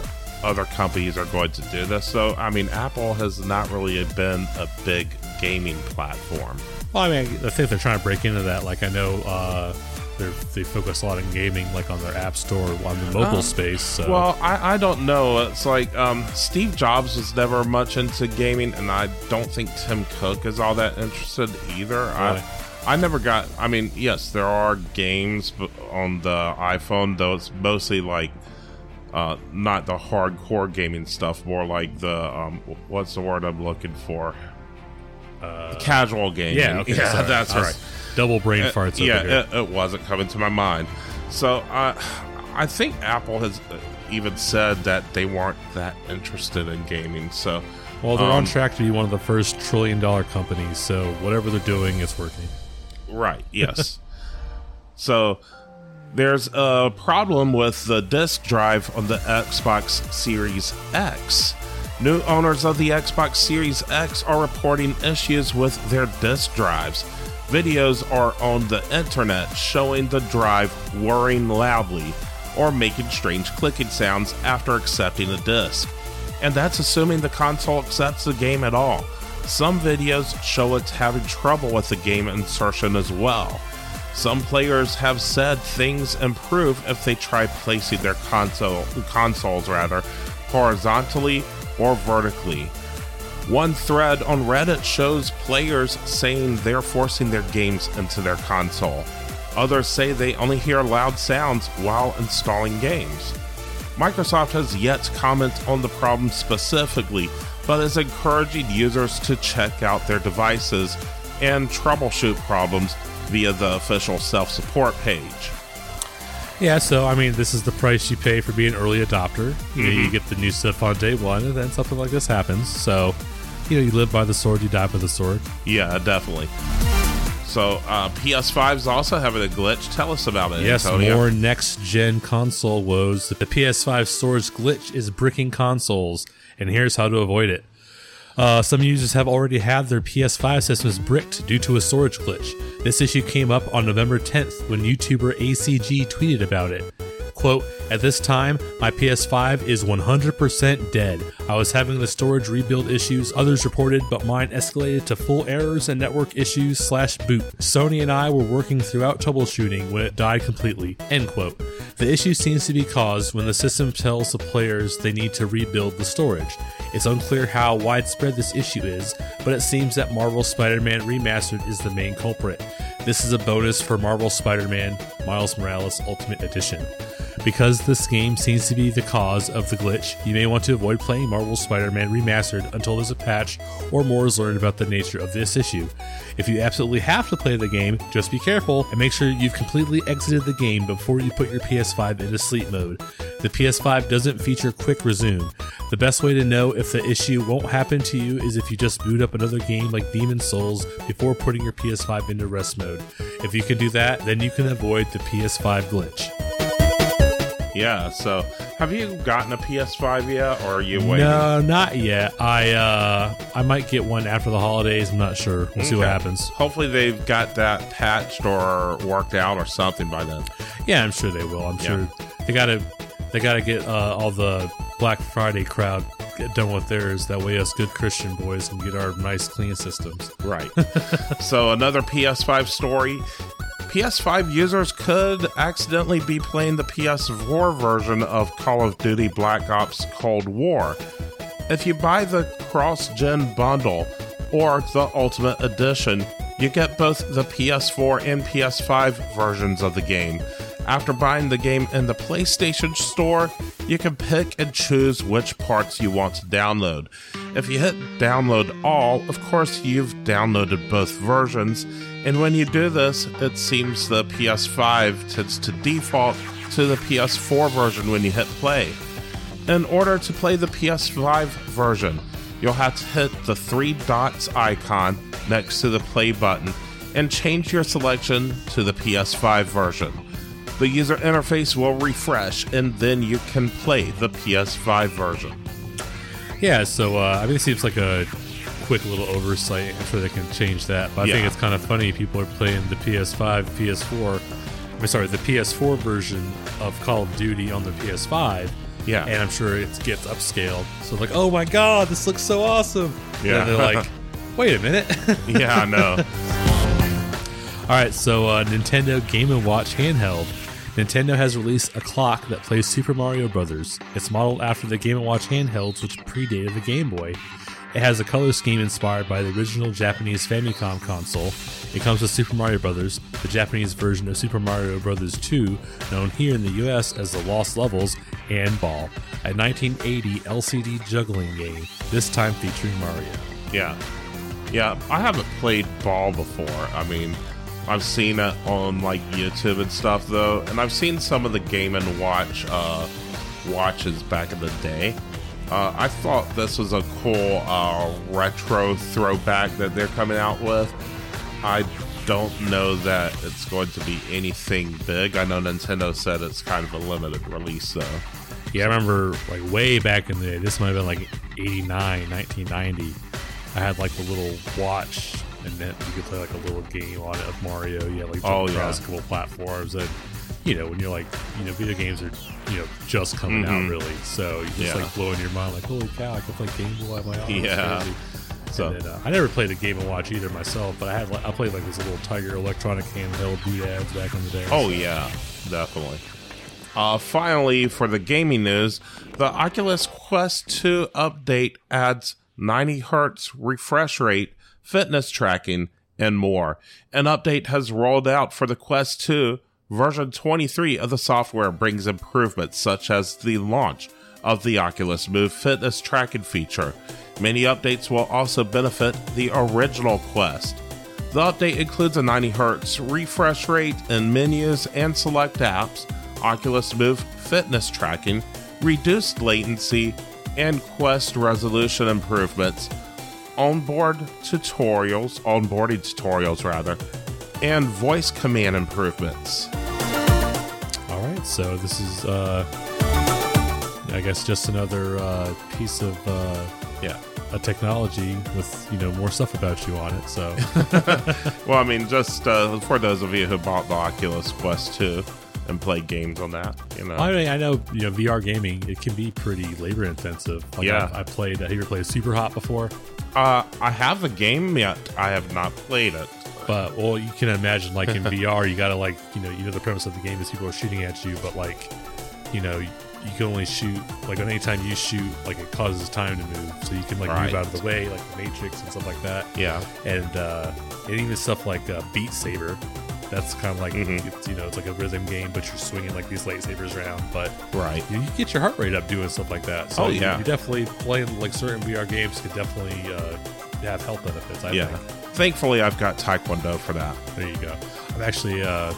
other companies are going to do this. So, I mean, Apple has not really been a big gaming platform. Well, I mean, I think they're trying to break into that. Like, I know they focus a lot on gaming, like on their app store, on the mobile space. So. Well, I don't know. It's like Steve Jobs was never much into gaming, and I don't think Tim Cook is all that interested either. Really? I never got... I mean, yes, there are games on the iPhone, though it's mostly like not the hardcore gaming stuff, more like the... what's the word I'm looking for? Casual gaming. Yeah, okay, yeah, that's right. Double brain farts over here. It wasn't coming to my mind. So I think Apple has even said that they weren't that interested in gaming. So, well, they're on track to be one of the first $1 trillion companies. So whatever they're doing, it's working. Right. Yes. So there's a problem with the disk drive on the Xbox Series X. New owners of the Xbox Series X are reporting issues with their disk drives. Videos are on the internet showing the drive whirring loudly or making strange clicking sounds after accepting a disc. And that's assuming the console accepts the game at all. Some videos show it's having trouble with the game insertion as well. Some players have said things improve if they try placing their consoles horizontally or vertically. One thread on Reddit shows players saying they're forcing their games into their console. Others say they only hear loud sounds while installing games. Microsoft has yet to comment on the problem specifically, but is encouraging users to check out their devices and troubleshoot problems via the official self-support page. Yeah, so, I mean, this is the price you pay for being an early adopter. You know, you get the new stuff on day one, and then something like this happens. So, you know, you live by the sword, you die by the sword. Yeah, definitely. So, PS5's also having a glitch. Tell us about it, yes, Antonio. Yes, more next-gen console woes. The PS5 store's glitch is bricking consoles, and here's how to avoid it. Some users have already had their PS5 systems bricked due to a storage glitch. This issue came up on November 10th when YouTuber ACG tweeted about it. Quote, "At this time, my PS5 is 100% dead. I was having the storage rebuild issues others reported, but mine escalated to full errors and network issues /boot. Sony and I were working throughout troubleshooting when it died completely." End quote. The issue seems to be caused when the system tells the players they need to rebuild the storage. It's unclear how widespread this issue is, but it seems that Marvel's Spider-Man Remastered is the main culprit. This is a bonus for Marvel's Spider-Man Miles Morales Ultimate Edition. Because this game seems to be the cause of the glitch, you may want to avoid playing Marvel's Spider-Man Remastered until there's a patch or more is learned about the nature of this issue. If you absolutely have to play the game, just be careful and make sure you've completely exited the game before you put your PS5 into sleep mode. The PS5 doesn't feature Quick Resume. The best way to know if the issue won't happen to you is if you just boot up another game like Demon's Souls before putting your PS5 into rest mode. If you can do that, then you can avoid the PS5 glitch. Yeah, so have you gotten a PS5 yet, or are you waiting? No, not yet. I might get one after the holidays. I'm not sure. We'll see what happens. Hopefully they've got that patched or worked out or something by then. Yeah, I'm sure they will. I'm sure they gotta get all the Black Friday crowd done with theirs. That way us good Christian boys can get our nice clean systems. Right. So another PS5 story. PS5 users could accidentally be playing the PS4 version of Call of Duty Black Ops Cold War. If you buy the cross-gen bundle or the Ultimate Edition, you get both the PS4 and PS5 versions of the game. After buying the game in the PlayStation Store, you can pick and choose which parts you want to download. If you hit download all, of course you've downloaded both versions, and when you do this, it seems the PS5 tends to default to the PS4 version when you hit play. In order to play the PS5 version, you'll have to hit the three dots icon next to the play button and change your selection to the PS5 version. The user interface will refresh, and then you can play the PS5 version. Yeah, so I mean, it seems like a quick little oversight. I'm sure they can change that, but I think it's kind of funny people are playing the the PS4 version of Call of Duty on the PS5. Yeah, and I'm sure it gets upscaled. So like, oh my god, this looks so awesome. Yeah, and they're like, wait a minute. Yeah, I know. All right, so Nintendo Game & Watch handheld. Nintendo has released a clock that plays Super Mario Bros. It's modeled after the Game & Watch handhelds, which predated the Game Boy. It has a color scheme inspired by the original Japanese Famicom console. It comes with Super Mario Bros., the Japanese version of Super Mario Bros. 2, known here in the US as the Lost Levels, and Ball, a 1980 LCD juggling game, this time featuring Mario. Yeah, I haven't played Ball before. I mean, I've seen it on like YouTube and stuff though, and I've seen some of the Game & Watch watches back in the day. I thought this was a cool retro throwback that they're coming out with. I don't know that it's going to be anything big. I know Nintendo said it's kind of a limited release, though. Yeah, I remember like way back in the day, this might have been like 89, 1990. I had like the little watch, and then you could play like a little game on it of Mario. You had like across a couple platforms. And, you know, when you're like, you know, video games are, you know, just coming out really. So you just like blow in your mind, like, holy cow, I can play Game Boy on my own. Yeah. So then, I never played a Game & Watch either myself, but I played like this little Tiger electronic handheld doodads back in the day. Oh, so. Yeah, definitely. Finally, for the gaming news, the Oculus Quest 2 update adds 90 hertz refresh rate, fitness tracking, and more. An update has rolled out for the Quest 2. Version 23 of the software brings improvements such as the launch of the Oculus Move fitness tracking feature. Many updates will also benefit the original Quest. The update includes a 90 Hz refresh rate in menus and select apps, Oculus Move fitness tracking, reduced latency, and Quest resolution improvements, onboarding tutorials, and voice command improvements. All right, so this is, I guess, just another piece of... a technology with, you know, more stuff about you on it, so. Well, I mean, just for those of you who bought the Oculus Quest 2 and play games on that, you know. I mean, I know, you know, VR gaming, it can be pretty labor intensive. Like I played, have you ever played Super Hot before? I have the game yet. I have not played it. But, well, you can imagine, like, in VR, you gotta, like, you know, the premise of the game is people are shooting at you, but, like, you know, you can only shoot, like, on any time you shoot, like, it causes time to move, so you can, like, move out of the way, like the Matrix and stuff like that. Yeah. And even stuff like Beat Saber, that's kind of like, it's, you know, it's like a rhythm game, but you're swinging, like, these lightsabers around, but you get your heart rate up doing stuff like that. So you definitely playing, like, certain VR games could definitely have health benefits, I think. Thankfully, I've got Taekwondo for that. There you go. I'm actually... I'm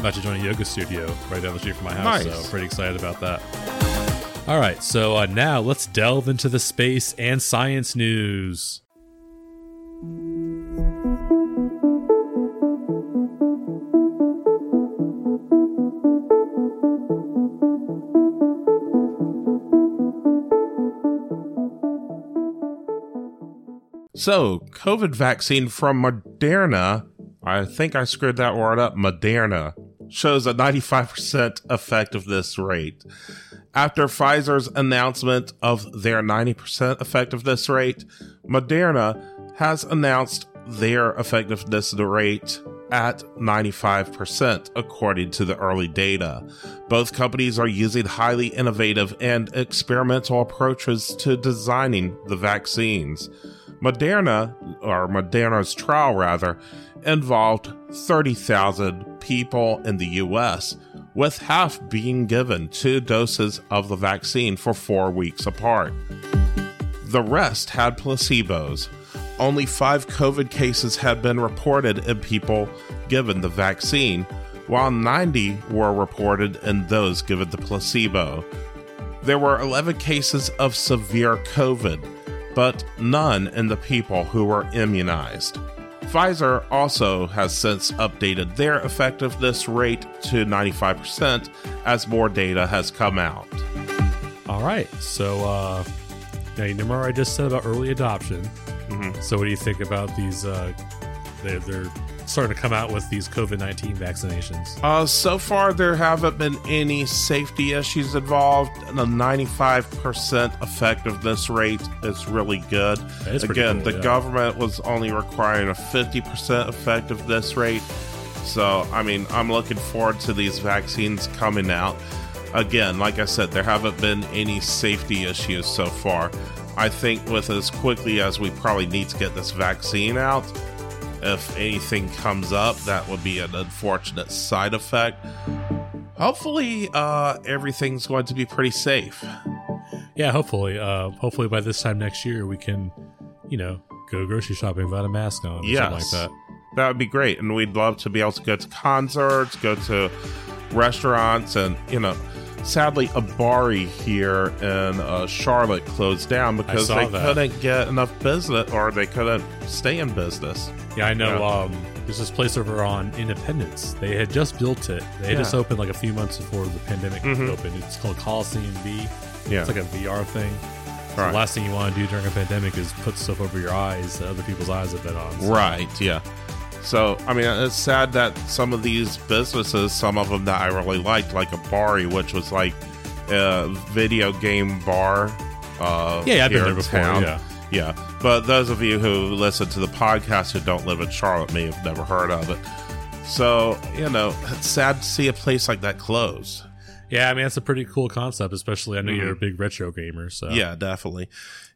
about to join a yoga studio right down the street from my house, nice. So I'm pretty excited about that. All right, so now let's delve into the space and science news. So, COVID vaccine from Moderna, I think I screwed that word up, Moderna, shows a 95% effectiveness rate. After Pfizer's announcement of their 90% effectiveness rate, Moderna has announced their effectiveness rate at 95%, according to the early data. Both companies are using highly innovative and experimental approaches to designing the vaccines. Moderna's trial, rather, involved 30,000 people in the U.S., with half being given 2 doses of the vaccine for 4 weeks apart. The rest had placebos. Only 5 COVID cases had been reported in people given the vaccine, while 90 were reported in those given the placebo. There were 11 cases of severe COVID, but none in the people who were immunized. Pfizer also has since updated their effectiveness rate to 95% as more data has come out. All right, so now you remember I just said about early adoption. Mm-hmm. So what do you think about these, they're starting to come out with these COVID-19 vaccinations? So far, there haven't been any safety issues involved, and a 95% effectiveness rate is really good. Is Again, cool, the government was only requiring a 50% effectiveness rate. So, I mean, I'm looking forward to these vaccines coming out. Again, like I said, there haven't been any safety issues so far. I think with as quickly as we probably need to get this vaccine out, if anything comes up, that would be an unfortunate side effect. Hopefully, everything's going to be pretty safe. Yeah, hopefully. Hopefully by this time next year, we can, you know, go grocery shopping without a mask on or something like that. That would be great. And we'd love to be able to go to concerts, go to restaurants, and, you know, sadly, Abari here in Charlotte closed down because they couldn't get enough business, or they couldn't stay in business. Yeah, I know. There's this place over on Independence. They had just built it. They had just opened like a few months before the pandemic opened. It's called Coliseum V. Yeah. It's like a VR thing. So the last thing you want to do during a pandemic is put stuff over your eyes that other people's eyes have been on. So. Right, yeah. So, I mean, it's sad that some of these businesses, some of them that I really liked, like Abari, which was like a video game bar. Yeah, I've been there before, yeah. But those of you who listen to the podcast who don't live in Charlotte may have never heard of it. So, you know, it's sad to see a place like that close. Yeah, I mean, that's a pretty cool concept, especially I know you're a big retro gamer. So yeah, definitely.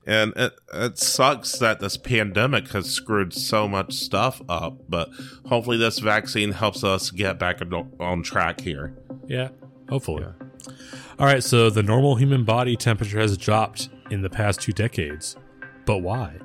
And it sucks that this pandemic has screwed so much stuff up, but hopefully this vaccine helps us get back on track here. Yeah, hopefully. Yeah. All right, so the normal human body temperature has dropped in the past 2 decades, but why?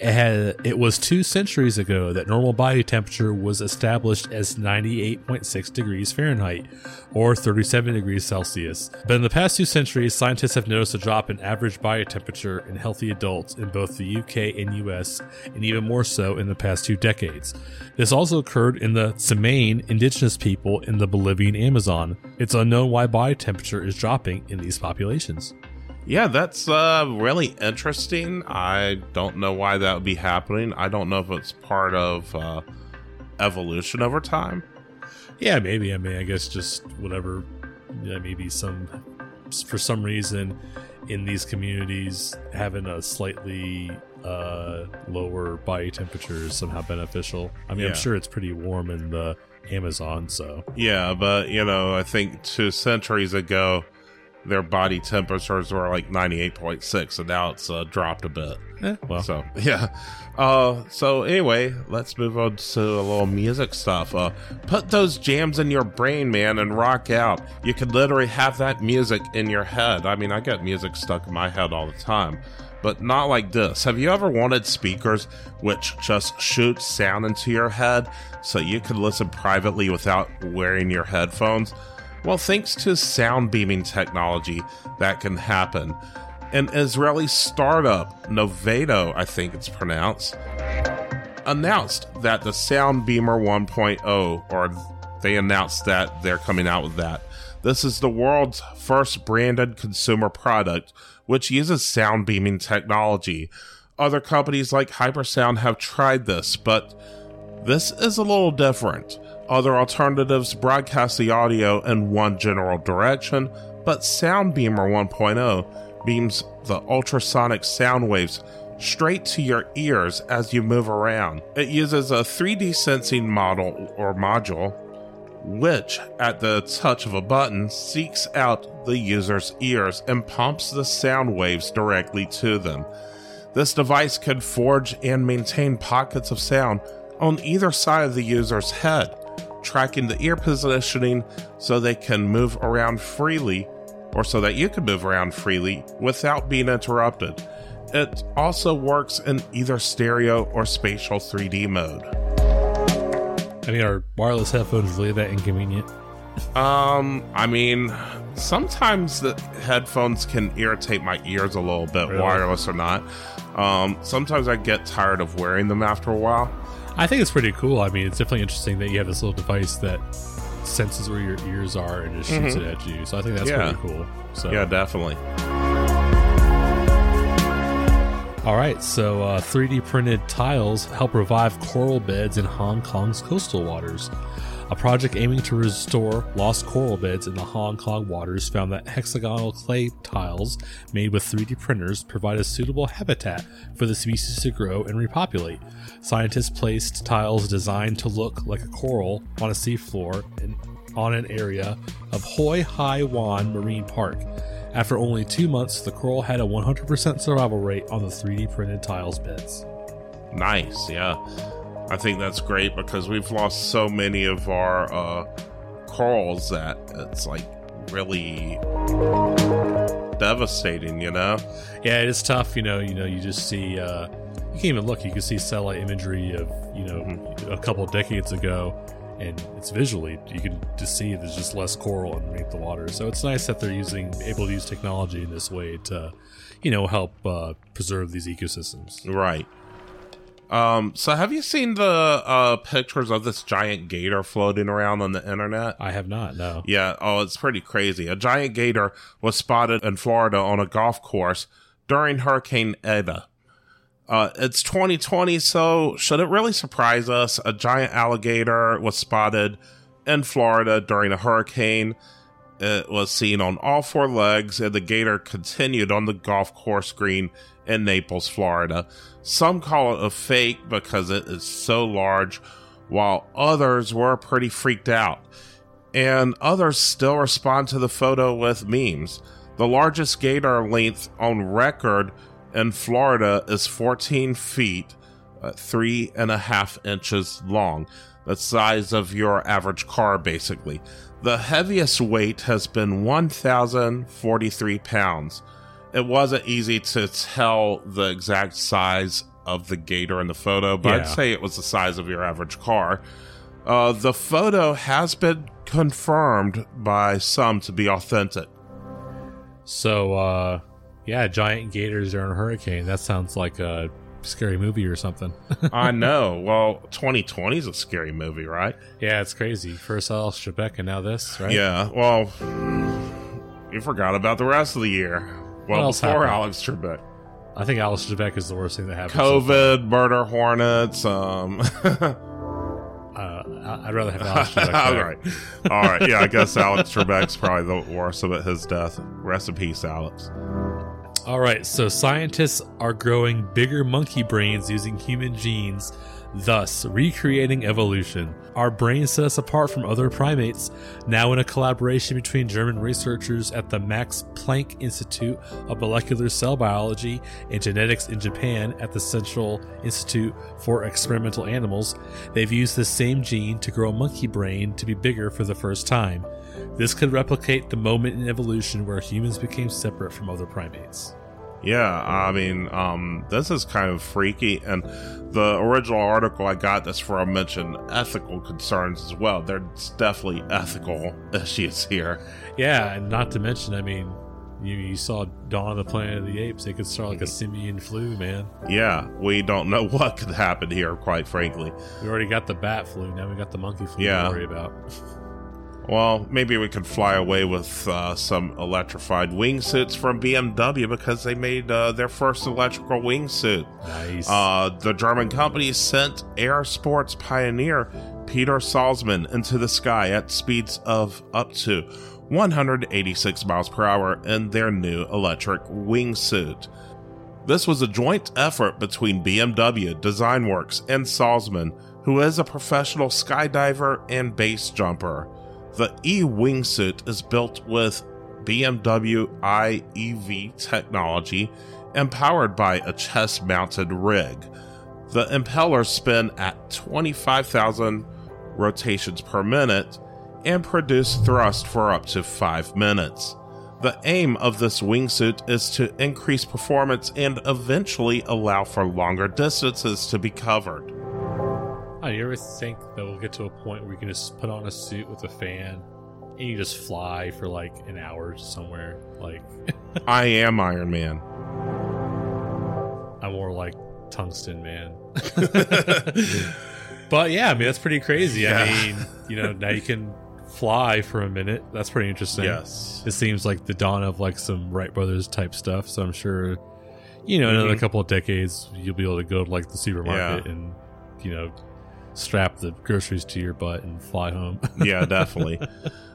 It was 2 centuries ago that normal body temperature was established as 98.6 degrees Fahrenheit, or 37 degrees Celsius. But in the past 2 centuries, scientists have noticed a drop in average body temperature in healthy adults in both the UK and US, and even more so in the past 2 decades. This also occurred in the Tsimane indigenous people in the Bolivian Amazon. It's unknown why body temperature is dropping in these populations. Yeah, that's really interesting. I don't know why that would be happening. I don't know if it's part of evolution over time. Yeah, maybe. I mean, I guess just whatever. Yeah, maybe for some reason in these communities, having a slightly lower body temperature is somehow beneficial. I mean, yeah. I'm sure it's pretty warm in the Amazon, so. Yeah, but, you know, I think 2 centuries ago, their body temperatures were like 98.6, and now it's dropped a bit. Well. So, yeah. So, anyway, let's move on to a little music stuff. Put those jams in your brain, man, and rock out. You could literally have that music in your head. I mean, I get music stuck in my head all the time, but not like this. Have you ever wanted speakers which just shoot sound into your head so you could listen privately without wearing your headphones? Well, thanks to sound beaming technology, that can happen. An Israeli startup, Novato, I think it's pronounced, announced that the Sound Beamer 1.0, or they announced that they're coming out with that. This is the world's first branded consumer product, which uses sound beaming technology. Other companies like Hypersound have tried this, but this is a little different. Other alternatives broadcast the audio in one general direction, but Sound Beamer 1.0 beams the ultrasonic sound waves straight to your ears as you move around. It uses a 3D sensing model or module, which, at the touch of a button, seeks out the user's ears and pumps the sound waves directly to them. This device can forge and maintain pockets of sound on either side of the user's head, tracking the ear positioning so they can move around freely, or so that you can move around freely without being interrupted. It also works in either stereo or spatial 3D mode. I mean, are wireless headphones really that inconvenient? I mean, sometimes the headphones can irritate my ears a little bit, really? Wireless or not. Sometimes I get tired of wearing them after a while. I think it's pretty cool. I mean, it's definitely interesting that you have this little device that senses where your ears are and just shoots it at you. So I think that's pretty cool. So. Yeah, definitely. All right. So 3D printed tiles help revive coral beds in Hong Kong's coastal waters. A project aiming to restore lost coral beds in the Hong Kong waters found that hexagonal clay tiles made with 3D printers provide a suitable habitat for the species to grow and repopulate. Scientists placed tiles designed to look like a coral on a seafloor and on an area of Hoi Hai Wan Marine Park. After only 2 months, the coral had a 100% survival rate on the 3D printed tiles beds. Nice, yeah. I think that's great because we've lost so many of our corals that it's like really devastating, you know? Yeah, it is tough, you know, you just see, you can't even look, you can see satellite imagery of, you know, a couple decades ago, and it's visually, you can just see there's just less coral underneath the water. So it's nice that they're able to use technology in this way to, help preserve these ecosystems. Right. So have you seen the pictures of this giant gator floating around on the internet? I have not, no. Yeah, oh, it's pretty crazy. A giant gator was spotted in Florida on a golf course during Hurricane Ida. It's 2020, so should it really surprise us? A giant alligator was spotted in Florida during a hurricane. It was seen on all four legs, and the gator continued on the golf course green in Naples, Florida. Some call it a fake because it is so large, while others were pretty freaked out. And others still respond to the photo with memes. The largest gator length on record in Florida is 14 feet, 3.5 inches long. The size of your average car, basically. The heaviest weight has been 1,043 pounds. It wasn't easy to tell the exact size of the gator in the photo, but I'd say it was the size of your average car. The photo has been confirmed by some to be authentic. So, giant gators during a hurricane. That sounds like a scary movie or something. I know. Well, 2020 is a scary movie, right? Yeah, it's crazy. First all Trebek and now this, right? Yeah, well, you forgot about the rest of the year. Well, before Alex Trebek. I think Alex Trebek is the worst thing that happened. COVID, murder hornets. I'd rather have Alex Trebek. All right. Yeah, I guess Alex Trebek's probably the worst of it, his death. Rest in peace, Alex. All right. So scientists are growing bigger monkey brains using human genes, thus recreating evolution. Our brains set us apart from other primates. Now in a collaboration between German researchers at the Max Planck Institute of Molecular Cell Biology and Genetics in Japan at the Central Institute for Experimental Animals, they've used the same gene to grow a monkey brain to be bigger for the first time. This could replicate the moment in evolution where humans became separate from other primates. Yeah, I mean, this is kind of freaky, and the original article I got this from mentioned ethical concerns as well. There's definitely ethical issues here. Yeah, and not to mention, I mean, you saw Dawn of the Planet of the Apes. It could start like a simian flu, man. Yeah, we don't know what could happen here, quite frankly. We already got the bat flu, now we got the monkey flu to worry about. Well, maybe we could fly away with some electrified wingsuits from BMW because they made their first electrical wingsuit. Nice. The German company sent air sports pioneer Peter Salzmann into the sky at speeds of up to 186 miles per hour in their new electric wingsuit. This was a joint effort between BMW, DesignWorks, and Salzmann, who is a professional skydiver and base jumper. The e-wingsuit is built with BMW IEV technology and powered by a chest-mounted rig. The impellers spin at 25,000 rotations per minute and produce thrust for up to 5 minutes. The aim of this wingsuit is to increase performance and eventually allow for longer distances to be covered. Do you ever think that we'll get to a point where you can just put on a suit with a fan and you just fly for like an hour somewhere? Like, I am Iron Man. I'm more like Tungsten Man. But yeah, I mean, that's pretty crazy. Yeah. I mean, now you can fly for a minute. That's pretty interesting. Yes. It seems like the dawn of like some Wright Brothers type stuff. So I'm sure, another couple of decades, you'll be able to go to like the supermarket and, strap the groceries to your butt and fly home. Yeah, definitely.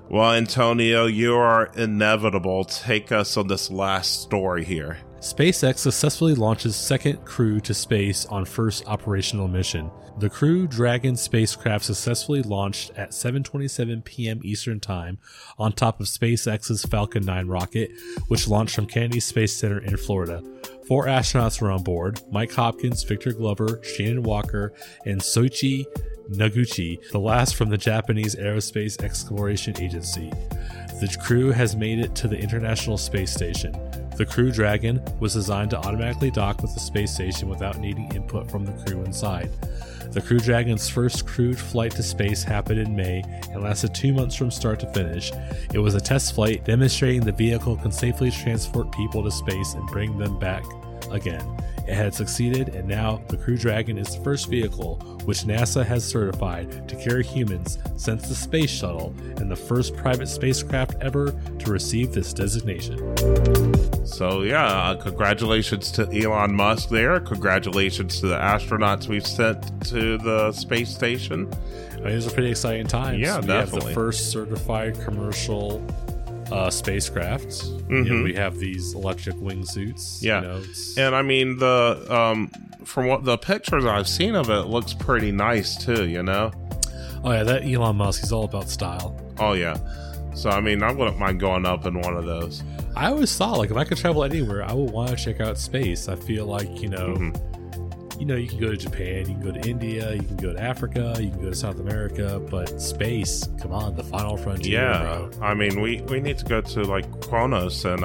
Well, Antonio, you are inevitable. Take us on this last story here. SpaceX successfully launches second crew to space on first operational mission. The Crew Dragon spacecraft successfully launched at 7:27 p.m. Eastern Time on top of SpaceX's Falcon 9 rocket, which launched from Kennedy Space Center in Florida. 4 astronauts were on board: Mike Hopkins, Victor Glover, Shannon Walker, and Soichi Noguchi, the last from the Japanese Aerospace Exploration Agency. The crew has made it to the International Space Station. The Crew Dragon was designed to automatically dock with the space station without needing input from the crew inside. The Crew Dragon's first crewed flight to space happened in May and lasted 2 months from start to finish. It was a test flight demonstrating the vehicle can safely transport people to space and bring them back again. It had succeeded, and now the Crew Dragon is the first vehicle which NASA has certified to carry humans since the space shuttle, and the first private spacecraft ever to receive this designation. So yeah, congratulations to Elon Musk there. Congratulations to the astronauts we've sent to the space station. I mean, these are pretty exciting times. Yeah, we definitely have the first certified commercial spacecraft. Mm-hmm. You know, we have these electric wingsuits. Yeah, you know, and I mean the from what the pictures I've seen of it, looks pretty nice too. You know. Oh yeah, that Elon Musk, he's all about style. Oh yeah. So I mean, I wouldn't mind going up in one of those. I always thought, like, if I could travel anywhere, I would want to check out space. I feel like, you know, you know, you can go to Japan, you can go to India, you can go to Africa, you can go to South America, but space, come on, the final frontier. Yeah, bro. I mean, we need to go to like Kronos and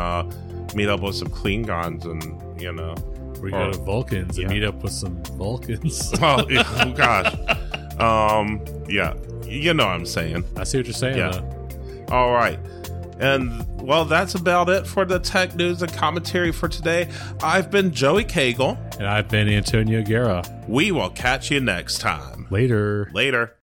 meet up with some Klingons, and you know, we go to Vulcans and meet up with some Vulcans. Oh gosh, yeah, you know what I'm saying. I see what you're saying. Yeah. All right. And, well, that's about it for the tech news and commentary for today. I've been Joey Cagle. And I've been Antonio Guerra. We will catch you next time. Later.